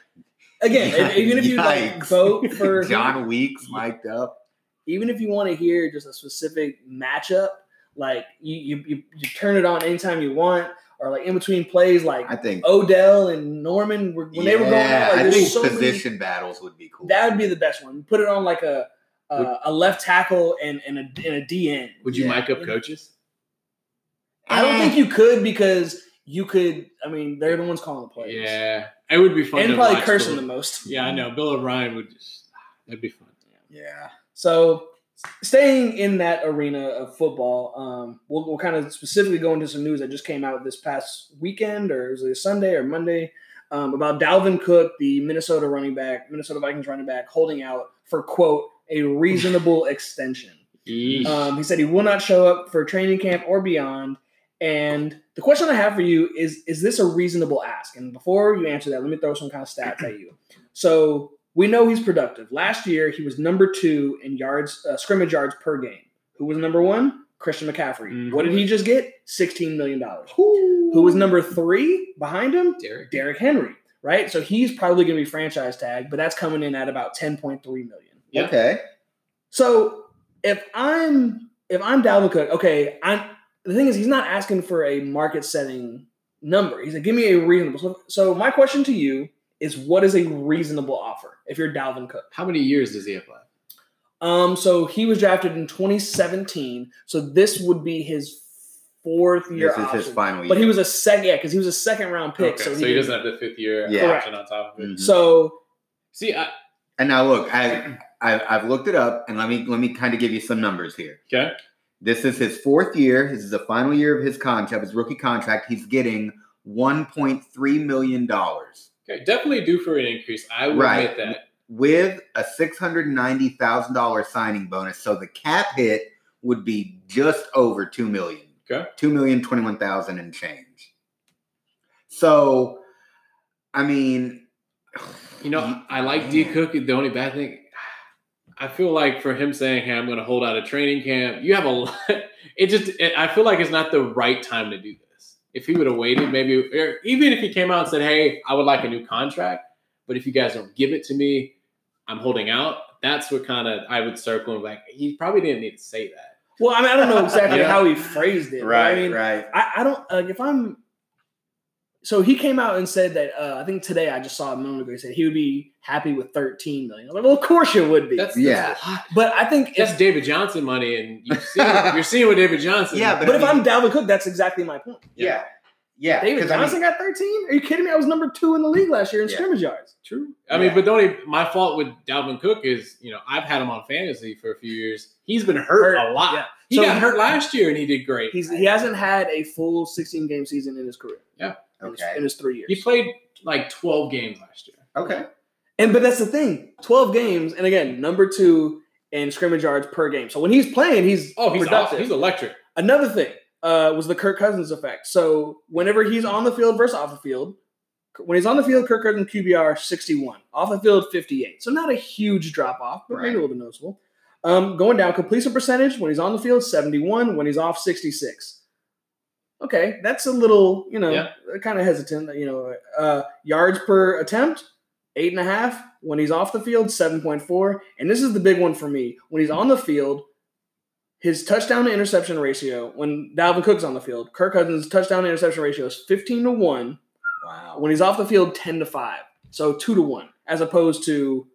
Again, Yikes. even if you like vote for John Weeks mic'd up, even if you want to hear just a specific matchup, like you, you you turn it on anytime you want, or like in between plays, like I think Odell and Norman were when yeah, they were going. Like, I think so position many, battles would be cool. That would be the best one. Put it on like a a, would, a left tackle and and a, and a D N. Would you yeah. mic up coaches? I don't think you could because you could. I mean, they're the ones calling the plays. Yeah, it would be fun. And to probably watch cursing Bill. The most. Yeah, I know. Bill O'Brien would just. That'd be fun. Yeah. yeah. So, staying in that arena of football, um, we'll, we'll kind of specifically go into some news that just came out this past weekend, or it was like Sunday or Monday, um, about Dalvin Cook, the Minnesota running back, Minnesota Vikings running back, holding out for quote a reasonable extension. Um, he said he will not show up for training camp or beyond. And the question I have for you is, is this a reasonable ask? And before you answer that, let me throw some kind of stats at you. So we know he's productive. Last year, he was number two in yards, uh, scrimmage yards per game. Who was number one? Christian McCaffrey. Mm-hmm. What did he just get? sixteen million dollars. Ooh. Who was number three behind him? Derrick. Derrick Henry, right? So he's probably going to be franchise tagged, but that's coming in at about ten point three million dollars. Yep. Okay. So if I'm if I'm Dalvin Cook, okay, I'm. The thing is, he's not asking for a market-setting number. He's like, give me a reasonable. So, so my question to you is, what is a reasonable offer if you're Dalvin Cook? How many years does he have left? Um, so he was drafted in twenty seventeen. So this would be his fourth year this is option. His final year. But he was a second, yeah, because he was a second-round pick. Okay, so he, so he doesn't have the fifth year yeah. option on top of it. Mm-hmm. So see, I, and now look, I, I I've looked it up, and let me let me kind of give you some numbers here. Okay. This is his fourth year. This is the final year of his contract, his rookie contract. He's getting one point three million dollars. Okay, definitely due for an increase. I will right. admit that. With a six hundred ninety thousand dollars signing bonus. So the cap hit would be just over two million dollars. Okay. two million twenty-one thousand dollars and change. So, I mean. You know, I like D. Cook. The only bad thing. I feel like for him saying, hey, I'm going to hold out a training camp, you have a lot. It just, it, I feel like it's not the right time to do this. If he would have waited, maybe, or even if he came out and said, hey, I would like a new contract, but if you guys don't give it to me, I'm holding out. That's what kind of, I would circle and like, he probably didn't need to say that. Well, I mean, I don't know exactly yeah. how he phrased it. Right, I mean, right. I, I don't, like, if I'm, so he came out and said that, uh, I think today I just saw a moment ago, he said he would be happy with thirteen million dollars. I'm like, well, of course you would be. That's, yeah. That's a lot. But I think that's if, David Johnson money, and you've seen, you're seeing what David Johnson yeah, is. But, but if I'm Dalvin Cook, that's exactly my point. Yeah. Yeah. yeah. David Johnson I mean, got thirteen? Are you kidding me? I was number two in the league last year in yeah. scrimmage yards. True. I yeah. mean, but the only my fault with Dalvin Cook is, you know, I've had him on fantasy for a few years. He's been hurt, hurt a lot. Yeah. He so got he, hurt last year and he did great. He's, he hasn't had a full sixteen game season in his career. Yeah. Okay. In his three years. He played like twelve games last year. Okay. And but that's the thing. twelve games, and again, number two in scrimmage yards per game. So when he's playing, he's oh, he's productive. Awesome. He's electric. Another thing uh, was the Kirk Cousins effect. So whenever he's on the field versus off the field, when he's on the field, Kirk Cousins Q B R sixty-one. Off the field, fifty-eight. So not a huge drop-off, but right. maybe a little bit noticeable. Um, going down, completion percentage, when he's on the field, seventy-one. When he's off, sixty-six. Okay, that's a little, you know, yeah. kind of hesitant. You know, uh, yards per attempt, eight and a half. When he's off the field, seven point four. And this is the big one for me. When he's on the field, his touchdown to interception ratio. When Dalvin Cook's on the field, Kirk Cousins' touchdown to interception ratio is fifteen to one. Wow. When he's off the field, ten to five. So two to one, as opposed to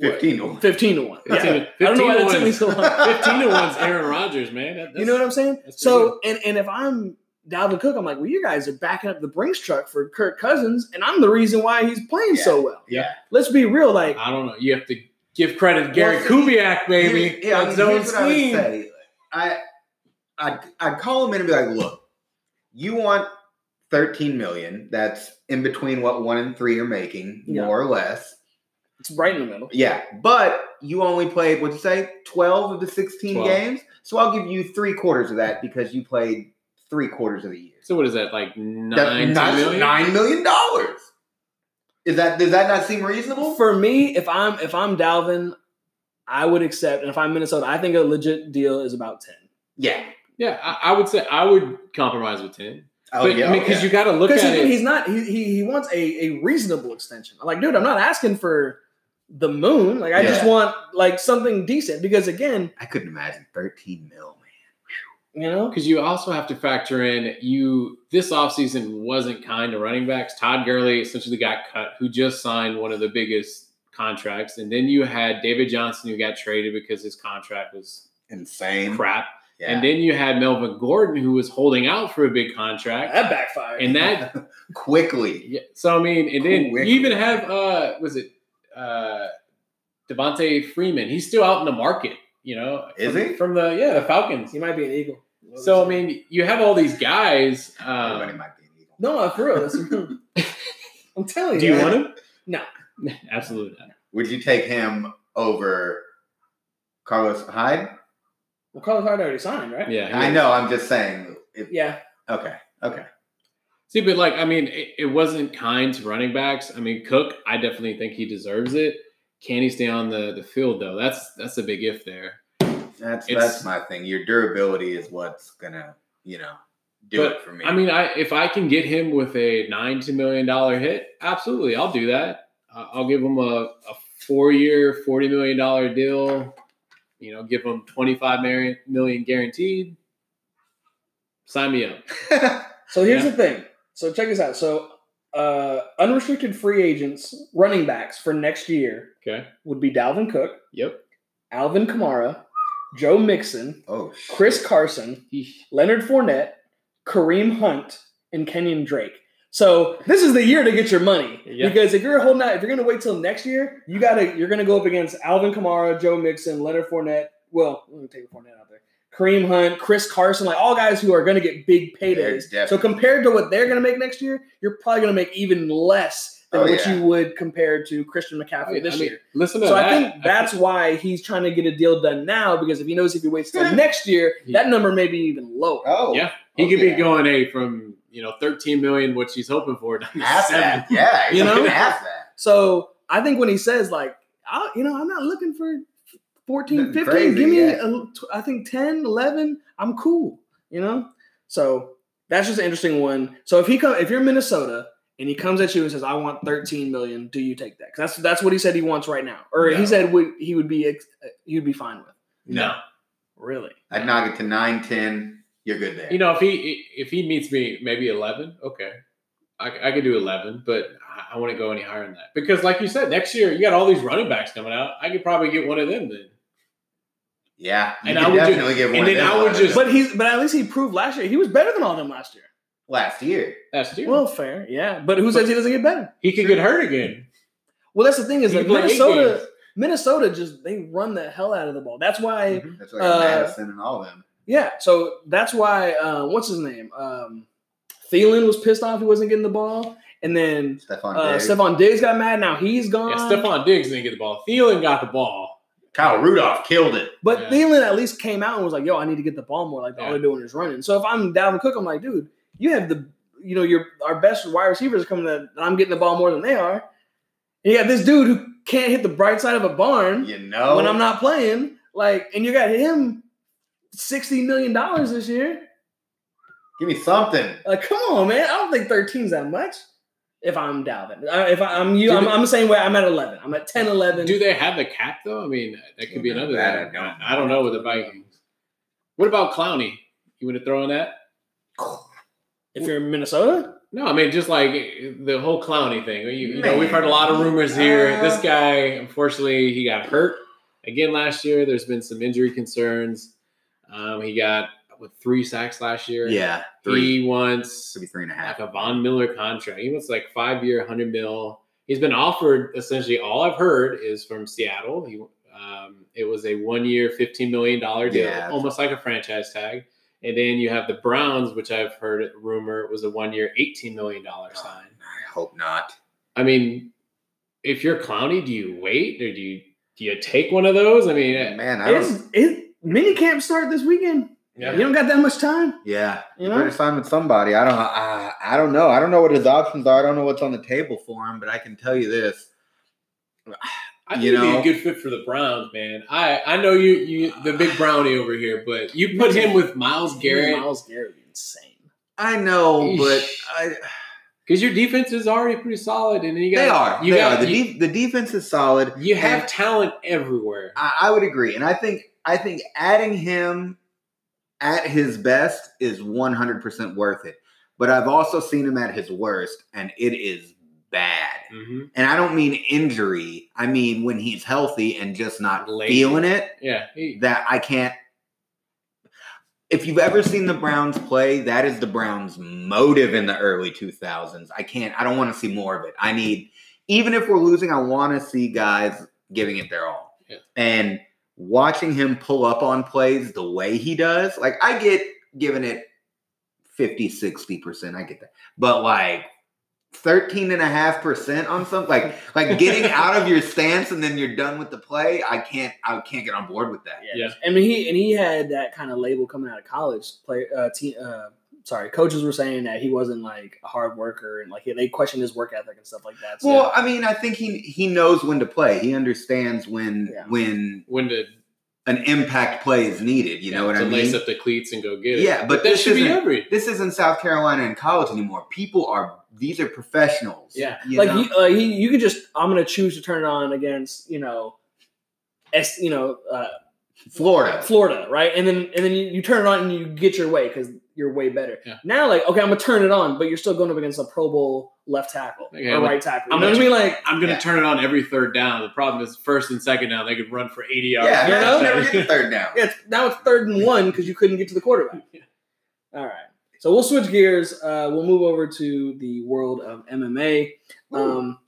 fifteen to one. Fifteen to one. Yeah. I don't know why that took me so long. Fifteen to one's Aaron Rodgers, man. That, you know what I'm saying? So good. and and if I'm Dalvin Cook, I'm like, well, you guys are backing up the Brinks truck for Kirk Cousins, and I'm the reason why he's playing yeah, so well. Yeah. Let's be real. Like, I don't know. You have to give credit to Gary well, Kubiak, baby. Yeah, I mean, here's what I would say. I, I, I'd call him in and be like, look, you want thirteen million dollars. That's in between what one and three are making, yeah. more or less. It's right in the middle. Yeah. But you only played, what'd you say, twelve of the sixteen twelve. Games? So I'll give you three quarters of that because you played – Three quarters of the year. So what is that, like nine, nine million? Nine million dollars. Is that does that not seem reasonable? For me, if I'm if I'm Dalvin, I would accept. And if I'm Minnesota, I think a legit deal is about ten. Yeah, yeah. I, I would say I would compromise with ten. Oh but, yeah, because I mean, yeah. you got to look at he, it. He's not. He he, he wants a, a reasonable extension. I'm like, dude, I'm not asking for the moon. Like, I yeah. just want like something decent. Because again, I couldn't imagine thirteen mil. You know, because you also have to factor in you this offseason wasn't kind to running backs. Todd Gurley essentially got cut, who just signed one of the biggest contracts. And then you had David Johnson, who got traded because his contract was insane crap. Yeah. And then you had Melvin Gordon, who was holding out for a big contract. That backfired. And that quickly. Yeah. So, I mean, and then quickly. You even have, uh, was it uh, Devontae Freeman? He's still out in the market, you know. Is from, he? From the, yeah, the Falcons. He might be an Eagle. What so, I mean, you have all these guys. Um, Everybody might be an Eagle. No, for real. I'm telling you. Do you man. want him? No. Absolutely not. Would you take him over Carlos Hyde? Well, Carlos Hyde already signed, right? Yeah. I know. I'm just saying. It, yeah. Okay. Okay. See, but like, I mean, it, it wasn't kind to running backs. I mean, Cook, I definitely think he deserves it. Can he stay on the, the field, though? That's that's a big if there. That's it's, that's my thing. Your durability is what's going to, you know, do but, it for me. I mean, I if I can get him with a nine to ten million dollar hit, absolutely, I'll do that. Uh, I'll give him a, a four-year, forty million dollar deal. You know, give them twenty-five million guaranteed. Sign me up. So here's yeah. the thing. So check this out. So uh, unrestricted free agents, running backs for next year okay. would be Dalvin Cook. Yep. Alvin Kamara, Joe Mixon, oh, Chris Carson, Eesh. Leonard Fournette, Kareem Hunt, and Kenyon Drake. So this is the year to get your money yeah. because if you're holding out, if you're going to wait till next year, you gotta you're going to go up against Alvin Kamara, Joe Mixon, Leonard Fournette. Well, let me take Fournette out there. Kareem Hunt, Chris Carson, like all guys who are going to get big paydays. So compared to what they're going to make next year, you're probably going to make even less than oh, what yeah. you would compared to Christian McCaffrey oh, yeah. this I mean, year. Listen to so that. I think that's why he's trying to get a deal done now because if he knows if he waits till next year, yeah. that number may be even lower. Oh, yeah, he okay. could be going a from. You know, thirteen million, which he's hoping for. Half that, yeah. You know, half that. So I think when he says like, I, you know, I'm not looking for fourteen, fifteen. Crazy, give me, yeah. a, I think ten, eleven. I'm cool. You know, so that's just an interesting one. So if he come, if you're Minnesota and he comes at you and says, "I want thirteen million," do you take that? Because that's that's what he said he wants right now, or no. he said would he would be he would be fine with. No, really. I'd knock it to nine, ten. You're good there. You know, if he if he meets me, maybe eleven, okay. I, I could do eleven, but I, I wouldn't go any higher than that. Because like you said, next year, you got all these running backs coming out. I could probably get one of them then. Yeah. You and I would definitely just, get one and of then them. I would just, but, he's, but at least he proved last year. He was better than all of them last year. Last year. Last year. Well, fair, yeah. But who but says he doesn't get better? He could True. get hurt again. Well, that's the thing is that like Minnesota, Minnesota just, they run the hell out of the ball. That's why. Mm-hmm. That's why like uh, Madison and all of them. Yeah, so that's why, uh, what's his name? Um, Thielen was pissed off he wasn't getting the ball. And then Stephon uh, Diggs. Stephon Diggs got mad. Now he's gone. Yeah, Stephon Diggs didn't get the ball. Thielen got the ball. Kyle Rudolph killed it. But yeah. Thielen at least came out and was like, yo, I need to get the ball more. Like, yeah. all they're doing is running. So if I'm Dalvin Cook, I'm like, dude, you have the, you know, your our best wide receivers coming to, I'm getting the ball more than they are. And you got this dude who can't hit the bright side of a barn you know, when I'm not playing. Like, and you got him. sixty million dollars this year. Give me something. Like, come on, man. I don't think thirteen's that much. If I'm Dalvin, if I, I'm you, I'm, they, I'm the same way. I'm at eleven. I'm at ten, eleven. Do they have the cap though? I mean, that could be another. That, thing. I, don't, I don't know with the Vikings. What about Clowney? You want to throw in that? If you're in Minnesota. No, I mean, just like the whole Clowney thing. You, you know, we've heard a lot of rumors here. This guy, unfortunately, he got hurt again last year. There's been some injury concerns. Um, he got with three sacks last year. Yeah, three. He wants maybe three and a half. Like a Von Miller contract. He wants like five year, hundred mil. He's been offered essentially. All I've heard is from Seattle. He um, it was a one year, fifteen million dollar deal, yeah, almost like a franchise tag. And then you have the Browns, which I've heard rumor was a one year, eighteen million dollar oh, sign. I hope not. I mean, if you're Clowney, do you wait or do you do you take one of those? I mean, man, I don't. It, Mini camp start this weekend. Yeah. You don't got that much time. Yeah, you know, better sign with somebody. I don't. I, I don't know. I don't know what his options are. I don't know what's on the table for him. But I can tell you this. I think you know, he'd be a good fit for the Browns, man. I, I know you you the big brownie over here, but you put him with Myles Garrett. Myles Garrett, insane. I know, but I because your defense is already pretty solid, and you got they are. You they got, are. The, you, de- the defense is solid. You have talent everywhere. I, I would agree, and I think. I think adding him at his best is one hundred percent worth it. But I've also seen him at his worst, and it is bad. Mm-hmm. And I don't mean injury. I mean when he's healthy and just not Lazy. feeling it. Yeah, he, that I can't. if you've ever seen the Browns play, that is the Browns' motive in the early two thousands. I can't, I don't want to see more of it. I need, even if we're losing, I want to see guys giving it their all. Yeah. And watching him pull up on plays the way he does, like, I get giving it fifty, sixty percent. I get that. But like thirteen and a half percent on something, like, like getting out of your stance and then you're done with the play. I can't, I can't get on board with that. Yeah. yeah. I mean, he, and he had that kind of label coming out of college. Play, uh, te- uh, sorry, coaches were saying that he wasn't like a hard worker, and like they questioned his work ethic and stuff like that. So. Well, I mean, I think he he knows when to play. He understands when yeah. when when to, an impact play is needed. You yeah, know what I mean? To lace up the cleats and go get it. Yeah, but, but that should be every. This isn't South Carolina in college anymore. People are these are professionals. Yeah, you like he, uh, he, you could just I'm going to choose to turn it on against you know, S, you know, uh, Florida, Florida, right? And then and then you, you turn it on and you get your way because. You're way better. Yeah. Now, like, okay, I'm going to turn it on, but you're still going up against a Pro Bowl left tackle okay, or right tackle. I'm going to be like, I'm going to yeah. turn it on every third down. The problem is first and second down, they could run for eighty yards. Yeah, you know? Never get to third down. Yeah, it's, now it's third and one because you couldn't get to the quarterback. Yeah. All right. So we'll switch gears. Uh, we'll move over to the world of M M A. Um,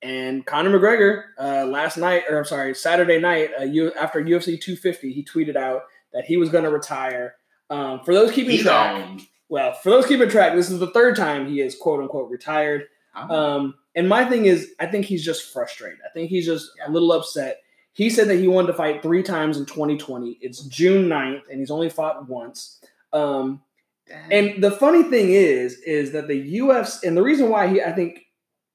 and Conor McGregor uh, last night, or I'm sorry, Saturday night, uh, U- after U F C two fifty, he tweeted out that he was going to retire. Um, for those keeping He's track, on. well, for those keeping track, this is the third time he is "quote unquote" retired. Oh. Um, and my thing is, I think he's just frustrated. I think he's just yeah. a little upset. He said that he wanted to fight three times in twenty twenty. It's June ninth, and he's only fought once. Um, and the funny thing is, is that the U F C, and the reason why he, I think,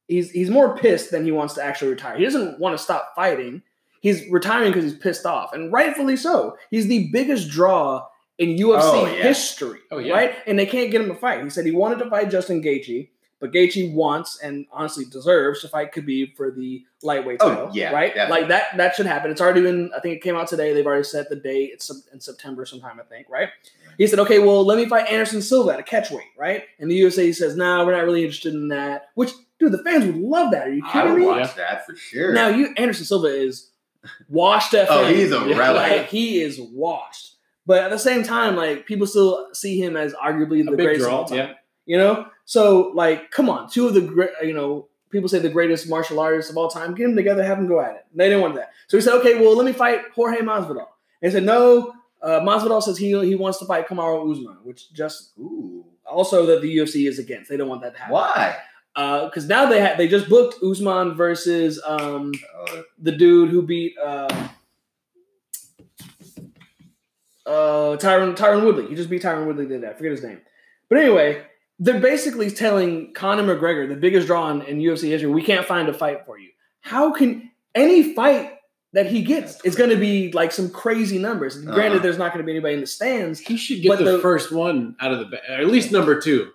he's he's more pissed than he wants to actually retire. He doesn't want to stop fighting. He's retiring because he's pissed off, and rightfully so. He's the biggest draw in U F C oh, yeah. history, oh, yeah. right? And they can't get him to fight. He said he wanted to fight Justin Gaethje, but Gaethje wants and honestly deserves to fight Khabib for the lightweight title, oh, yeah, right? Definitely. Like that that should happen. It's already been, I think it came out today. They've already set the date. It's in September sometime, I think, right? He said, okay, well, let me fight Anderson Silva at a catchweight, right? And the U F C says, no, nah, we're not really interested in that, which, dude, the fans would love that. Are you kidding me? I would me? watch that for sure. Now, you Anderson Silva is washed up. oh, he's a relic. Like, he is washed. But at the same time, like, people still see him as arguably the greatest of all time. Yeah. You know? So, like, come on. Two of the great, you know, people say the greatest martial artists of all time. Get them together, have them go at it. They didn't want that. So he said, okay, well, let me fight Jorge Masvidal. And he said, no, uh, Masvidal says he he wants to fight Kamaru Usman, which just, ooh, also that the U F C is against. They don't want that to happen. Why? Because uh, now they ha- they just booked Usman versus um, the dude who beat uh, – Uh, Tyron Tyron Woodley. He just beat Tyron Woodley did that. I forget his name. But anyway, they're basically telling Conor McGregor, the biggest draw in, in U F C history, we can't find a fight for you. How can any fight that he gets is going to be like some crazy numbers? Uh-huh. Granted, there's not going to be anybody in the stands. He should get the, the first one out of the bag, or at least number two.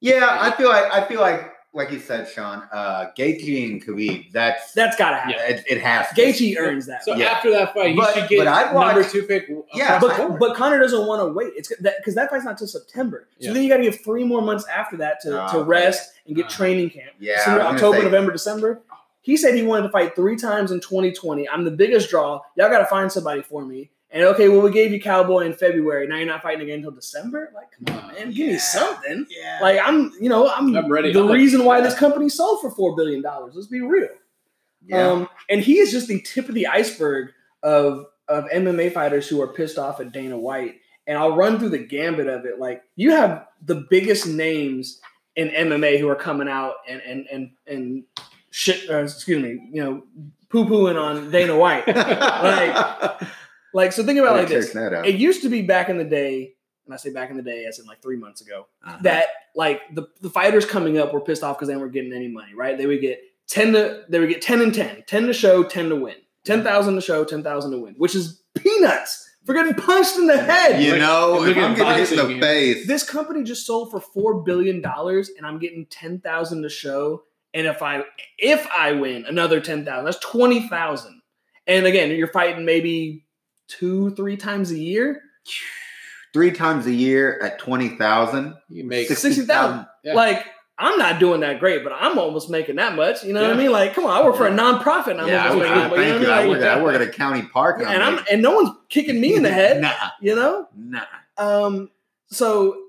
Yeah, I feel like I feel like like you said, Sean, uh, Gaethje and Khabib, that's... That's got to happen. Yeah. It, it has to. Gaethje earns that. So yeah. after that fight, but, you should get watched, number two pick. Yeah, but, but Conor doesn't want to wait. It's because that, that fight's not till September. So yeah. then you got to give three more months after that to, oh, to rest okay. and get uh-huh. training camp. Yeah, so October, say, November, December. He said he wanted to fight three times in twenty twenty. I'm the biggest draw. Y'all got to find somebody for me. And, okay, well, we gave you Cowboy in February. Now you're not fighting again until December? Like, come on, man. Give yeah. me something. Yeah. Like, I'm, you know, I'm, I'm ready. The I'm reason like, why yeah. this company sold for four billion dollars. Let's be real. Yeah. Um, and he is just the tip of the iceberg of, of M M A fighters who are pissed off at Dana White. And I'll run through the gambit of it. Like, you have the biggest names in M M A who are coming out and, and, and, and shit, uh, excuse me, you know, poo-pooing on Dana White. like, Like, so think about it like this. It used to be back in the day, and I say back in the day as in like three months ago, uh-huh. that like the, the fighters coming up were pissed off because they weren't getting any money, right? They would get ten to they would get ten and ten. ten to show, ten to win. Ten thousand to show, ten thousand to win, which is peanuts for getting punched in the head. You like, know, if I'm getting hit in the face. This company just sold for four billion dollars and I'm getting ten thousand to show. And if I if I win another ten thousand, that's twenty thousand. And again, you're fighting maybe Two, three times a year? Three times a year at twenty thousand dollars. You make sixty thousand dollars. Yeah. Like, I'm not doing that great, but I'm almost making that much. You know yeah. what I mean? Like, come on, I work for a nonprofit. And I'm yeah, almost making that much. You know I, mean? I, like, I work at a county park. And, and, I'm, and no one's kicking me in the head. Nah. You know? Nah. Um, so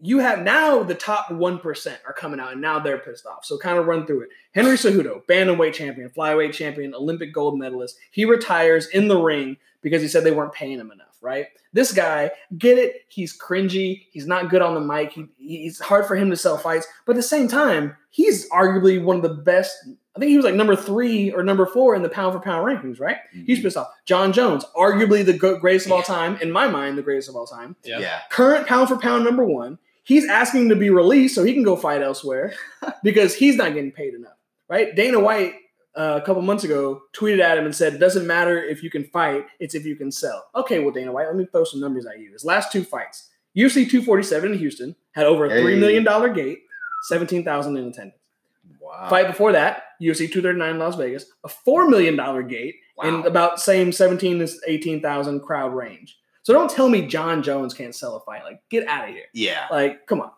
you have now the top one percent are coming out, and now they're pissed off. So kind of run through it. Henry Cejudo, bantamweight champion, flyweight champion, Olympic gold medalist. He retires in the ring because he said they weren't paying him enough, right? This guy, get it, he's cringy. He's not good on the mic. He, he's hard for him to sell fights. But at the same time, he's arguably one of the best. I think he was like number three or number four in the pound-for-pound rankings, right? Mm-hmm. He's pissed off. John Jones, arguably the greatest of all time. In my mind, the greatest of all time. Yeah. yeah. Current pound-for-pound number one. He's asking to be released so he can go fight elsewhere because he's not getting paid enough, right? Dana White uh, a couple months ago tweeted at him and said, it doesn't matter if you can fight, it's if you can sell. Okay, well, Dana White, let me throw some numbers at you. His last two fights, U F C two forty-seven in Houston, had over a three million dollars hey. gate, seventeen thousand in attendance. Wow. Fight before that, U F C two thirty-nine in Las Vegas, a four million dollars gate wow. and about same seventeen to eighteen thousand crowd range. So don't tell me John Jones can't sell a fight. Like, get out of here. Yeah. Like, come on.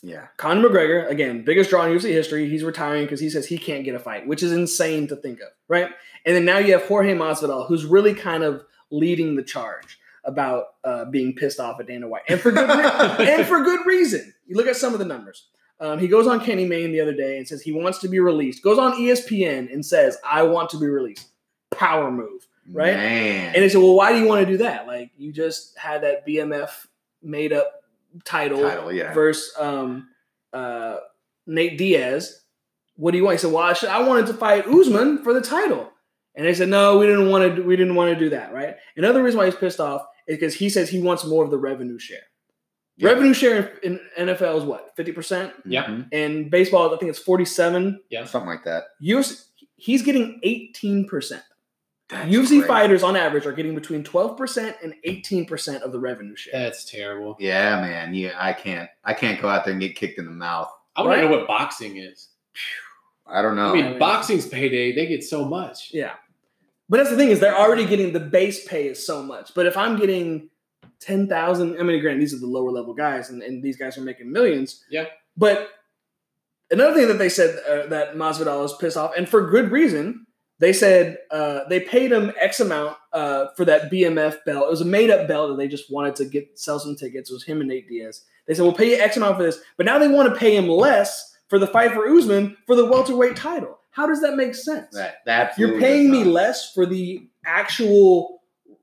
Yeah. Conor McGregor, again, biggest draw in U F C history. He's retiring because he says he can't get a fight, which is insane to think of, right? And then now you have Jorge Masvidal, who's really kind of leading the charge about uh, being pissed off at Dana White. And for good re- and for good reason. You look at some of the numbers. Um, he goes on Kenny Mayne the other day and says he wants to be released. Goes on E S P N and says, I want to be released. Power move. Right? Man. And they said, well, why do you want to do that? Like, you just had that B M F made up title, title yeah. versus um, uh, Nate Diaz. What do you want? He said, well, I, should, I wanted to fight Usman for the title. And they said, no, we didn't want to we didn't want to do that, right? Another reason why he's pissed off is because he says he wants more of the revenue share. Yeah. Revenue share in N F L is what, fifty percent? Yeah. And baseball, I think it's forty-seven. Yeah, something like that. U F C, he's getting eighteen percent. That's U F C great. Fighters, on average, are getting between twelve percent and eighteen percent of the revenue share. That's terrible. Yeah, man. Yeah, I can't. I can't go out there and get kicked in the mouth. I don't right? know what boxing is. I don't know. I mean, I mean boxing's payday. They get so much. Yeah, but that's the thing is they're already getting the base pay is so much. But if I'm getting ten thousand, I mean, granted, these are the lower level guys, and, and these guys are making millions. Yeah, but another thing that they said uh, that Masvidal is pissed off, and for good reason. They said uh, they paid him X amount uh, for that B M F belt. It was a made-up belt that they just wanted to get sell some tickets. It was him and Nate Diaz. They said, we'll pay you X amount for this. But now they want to pay him less for the fight for Usman for the welterweight title. How does that make sense? That, that You're paying me less for the actual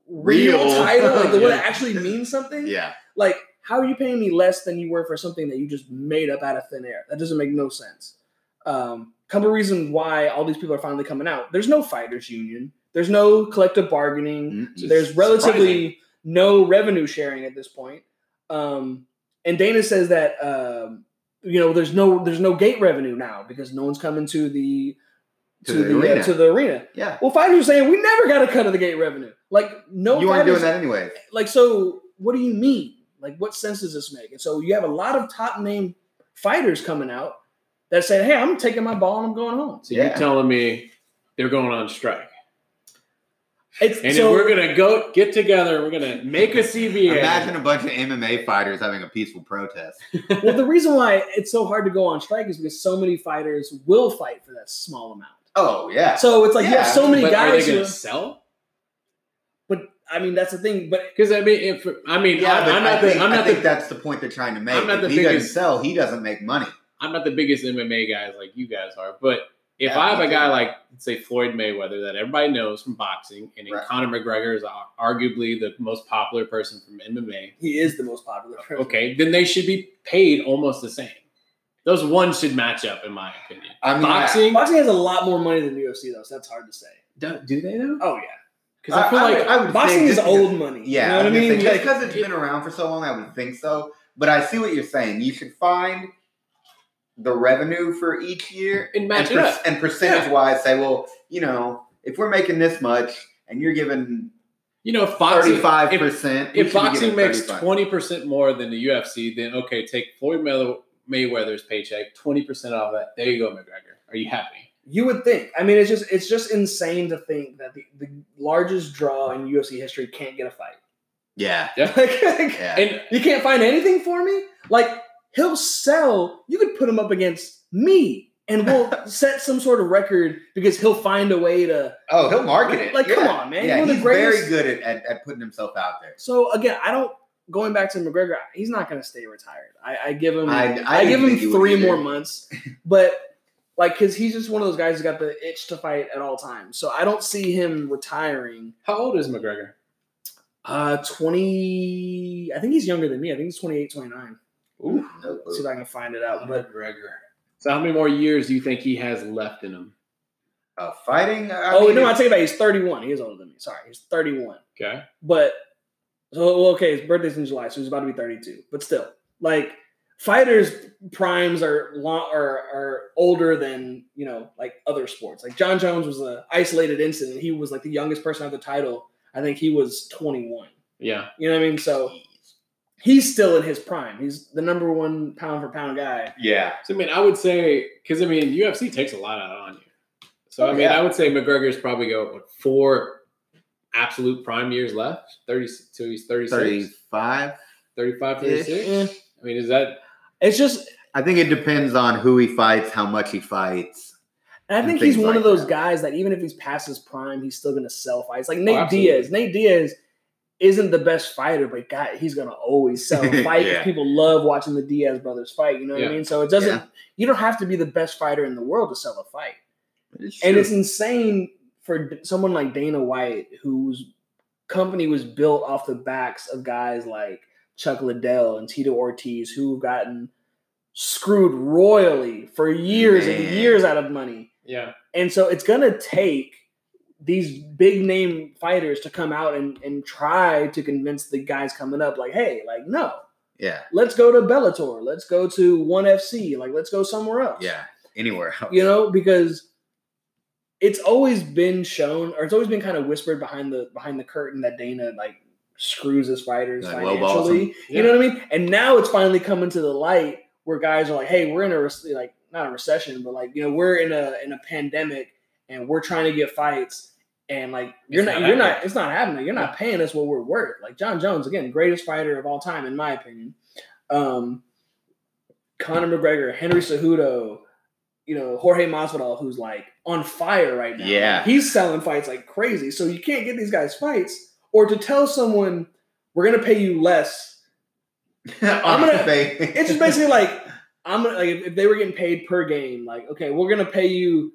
real, real title, like the yeah. one that actually means something? Yeah. Like, how are you paying me less than you were for something that you just made up out of thin air? That doesn't make no sense. Um, couple reasons why all these people are finally coming out. There's no fighters union. There's no collective bargaining. Mm-hmm. There's relatively no revenue sharing at this point. Um, and Dana says that, um, you know, there's no, there's no gate revenue now because no one's coming to the, to, to the, the arena. Uh, to the arena. Yeah. Well, fighters are saying we never got a cut of the gate revenue. Like no, you aren't doing that anyway. Like, so what do you mean? Like, what sense does this make? And so you have a lot of top name fighters coming out that said, hey, I'm taking my ball and I'm going home. So yeah. you're telling me they're going on strike. It's, and so, we're going to go get together. We're going to make a C B A. Imagine a bunch of M M A fighters having a peaceful protest. Well, the reason why it's so hard to go on strike is because so many fighters will fight for that small amount. Oh, yeah. So it's like yeah. you have so many but guys. Are they going to sell? But, I mean, that's the thing. But because, I mean, if, I mean, yeah, I, I'm not I think, the, I'm not I think the, that's the point they're trying to make. I'm not if the he biggest, doesn't sell, he doesn't make money. I'm not the biggest M M A guys like you guys are, but if yeah, I have a guy like, say, Floyd Mayweather that everybody knows from boxing, and right. Conor McGregor is arguably the most popular person from M M A. He is the most popular person. Okay, then they should be paid almost the same. Those ones should match up, in my opinion. I mean, boxing, yeah. boxing has a lot more money than the U F C, though, so that's hard to say. Do, do they, though? Oh, yeah. Because I, I feel I, like I would boxing is old is, money. Yeah, you know I, what I mean? Just because like, it's been around for so long, I would think so. But I see what you're saying. You should find the revenue for each year and match and, per- it up. And percentage yeah. wise say, well, you know, if we're making this much and you're giving, you know, thirty-five percent. If, if, if boxing makes twenty percent more than the U F C, then okay, take Floyd May- Mayweather's paycheck, twenty percent off that. There you go, McGregor. Are you happy? You would think. I mean, it's just it's just insane to think that the, the largest draw in U F C history can't get a fight. Yeah. yeah. like, yeah. And you can't find anything for me? Like, he'll sell. You could put him up against me, and we'll set some sort of record because he'll find a way to. Oh, he'll market it. Like, yeah. come on, man. Yeah, You're he's the greatest. Very good at, at, at putting himself out there. So again, I don't going back to McGregor, he's not going to stay retired. I, I give him, I, I, I give him three more months, but like, cause he's just one of those guys who's got the itch to fight at all times. So I don't see him retiring. How old is McGregor? Uh, twenty. I think he's younger than me. I think he's twenty-eight, twenty-nine. Ooh, let's see if I can find it out. But McGregor. So how many more years do you think he has left in him? Uh, fighting. I oh mean, no, I tell you about. He's thirty-one. He is older than me. Sorry, he's thirty-one. Okay, but. So, okay, his birthday's in July, so he's about to be thirty-two. But still, like, fighters' primes are long, are are older than, you know, like other sports. Like, John Jones was an isolated incident. He was, like, the youngest person at the title. I think he was twenty-one. Yeah. You know what I mean? So, he's still in his prime. He's the number one pound-for-pound guy. Yeah. So, I mean, I would say – because, I mean, U F C takes a lot out on you. So, oh, I mean, yeah. I would say McGregor's probably got what, four – absolute prime years left, thirty till he's thirty-six. thirty-five, thirty-five, thirty-six. Yeah. I mean, is that it's just I think it depends on who he fights, how much he fights. And I think and he's one like of those that. guys that even if he's past his prime, he's still gonna sell fights. Like Nate oh, Diaz. Nate Diaz isn't the best fighter, but God, he's gonna always sell a fight. yeah. People love watching the Diaz brothers fight, you know what yeah. I mean? So it doesn't yeah. you don't have to be the best fighter in the world to sell a fight. It's and true. It's insane. For someone like Dana White, whose company was built off the backs of guys like Chuck Liddell and Tito Ortiz, who've gotten screwed royally for years Man. and years out of money. Yeah. And so it's going to take these big-name fighters to come out and, and try to convince the guys coming up, like, hey, like, no. Yeah. Let's go to Bellator. Let's go to One F C. Like, let's go somewhere else. Yeah, anywhere else. You know, because... It's always been shown, or it's always been kind of whispered behind the behind the curtain that Dana like screws his fighters like financially. Yeah. You know what I mean? And now it's finally coming to the light where guys are like, "Hey, we're in a re- like not a recession, but like you know we're in a in a pandemic, and we're trying to get fights, and like you're it's not, not you're not it's not happening. You're not yeah. paying us what we're worth." Like John Jones, again, greatest fighter of all time in my opinion. Um, Conor McGregor, Henry Cejudo. You know, Jorge Masvidal, who's like on fire right now. Yeah. He's selling fights like crazy. So you can't get these guys fights. Or to tell someone, we're going to pay you less. I'm going to pay. It's just basically like, I'm gonna, like, if they were getting paid per game, like, okay, we're going to pay you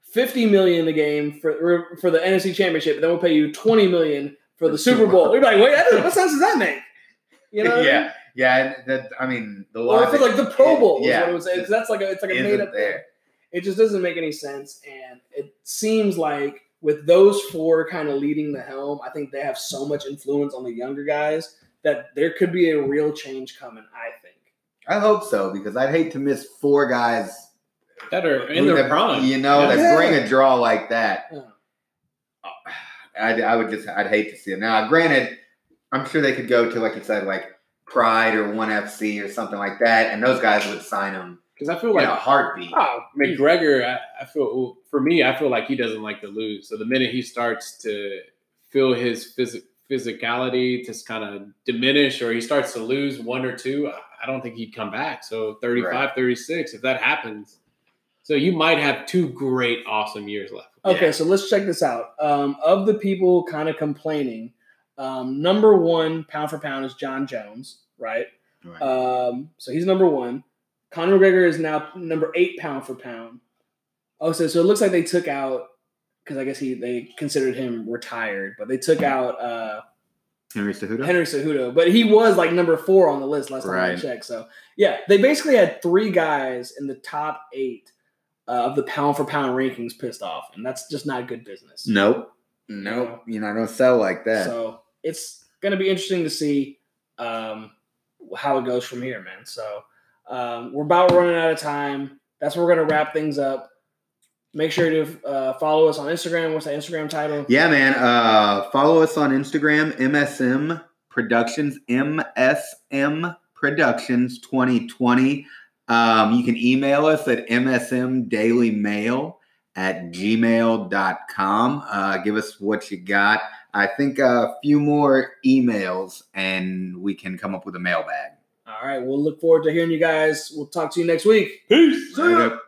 fifty million dollars a game for for the N F C Championship, but then we'll pay you twenty million dollars for the, the Super Bowl. Bowl. You're like, wait, that is, what sense does that make? You know what yeah. I mean? Yeah. That, I mean, the law. Or I feel like the Pro Bowl is yeah, what I would say. Because that's like a, it's like a made up there. It just doesn't make any sense, and it seems like with those four kind of leading the helm, I think they have so much influence on the younger guys that there could be a real change coming, I think. I hope so, because I'd hate to miss four guys that are in their prime. You know, yeah. that bring a draw like that. Yeah. I'd, I would just – I'd hate to see it. Now, granted, I'm sure they could go to, like you said, like Pride or One F C or something like that, and those guys would sign them. Because I feel like in a heartbeat. Oh, McGregor, I, I feel for me, I feel like he doesn't like to lose. So the minute he starts to feel his phys- physicality just kind of diminish, or he starts to lose one or two, I don't think he'd come back. So thirty-five, right. thirty-six, if that happens, so you might have two great, awesome years left. Okay, yeah. So let's check this out. Um, of the people kind of complaining, um, number one pound for pound is John Jones, right? right. Um, so he's number one. Conor McGregor is now number eight pound for pound. Oh, so, so it looks like they took out, because I guess he they considered him retired, but they took out uh, Henry Cejudo. Henry Cejudo, but he was like number four on the list last right. time I checked. So yeah, they basically had three guys in the top eight uh, of the pound for pound rankings pissed off, and that's just not good business. Nope, nope, you know? You're not gonna sell like that. So it's gonna be interesting to see um, how it goes from here, man. So. Um, we're about running out of time. That's where we're going to wrap things up. Make sure to uh, follow us on Instagram. What's the Instagram title? Yeah, man. Uh, follow us on Instagram, M S M Productions, M S M Productions twenty twenty. Um, you can email us at M S M Daily Mail at gmail dot com. Uh, give us what you got. I think a few more emails and we can come up with a mailbag. All right, we'll look forward to hearing you guys. We'll talk to you next week. Peace. See ya.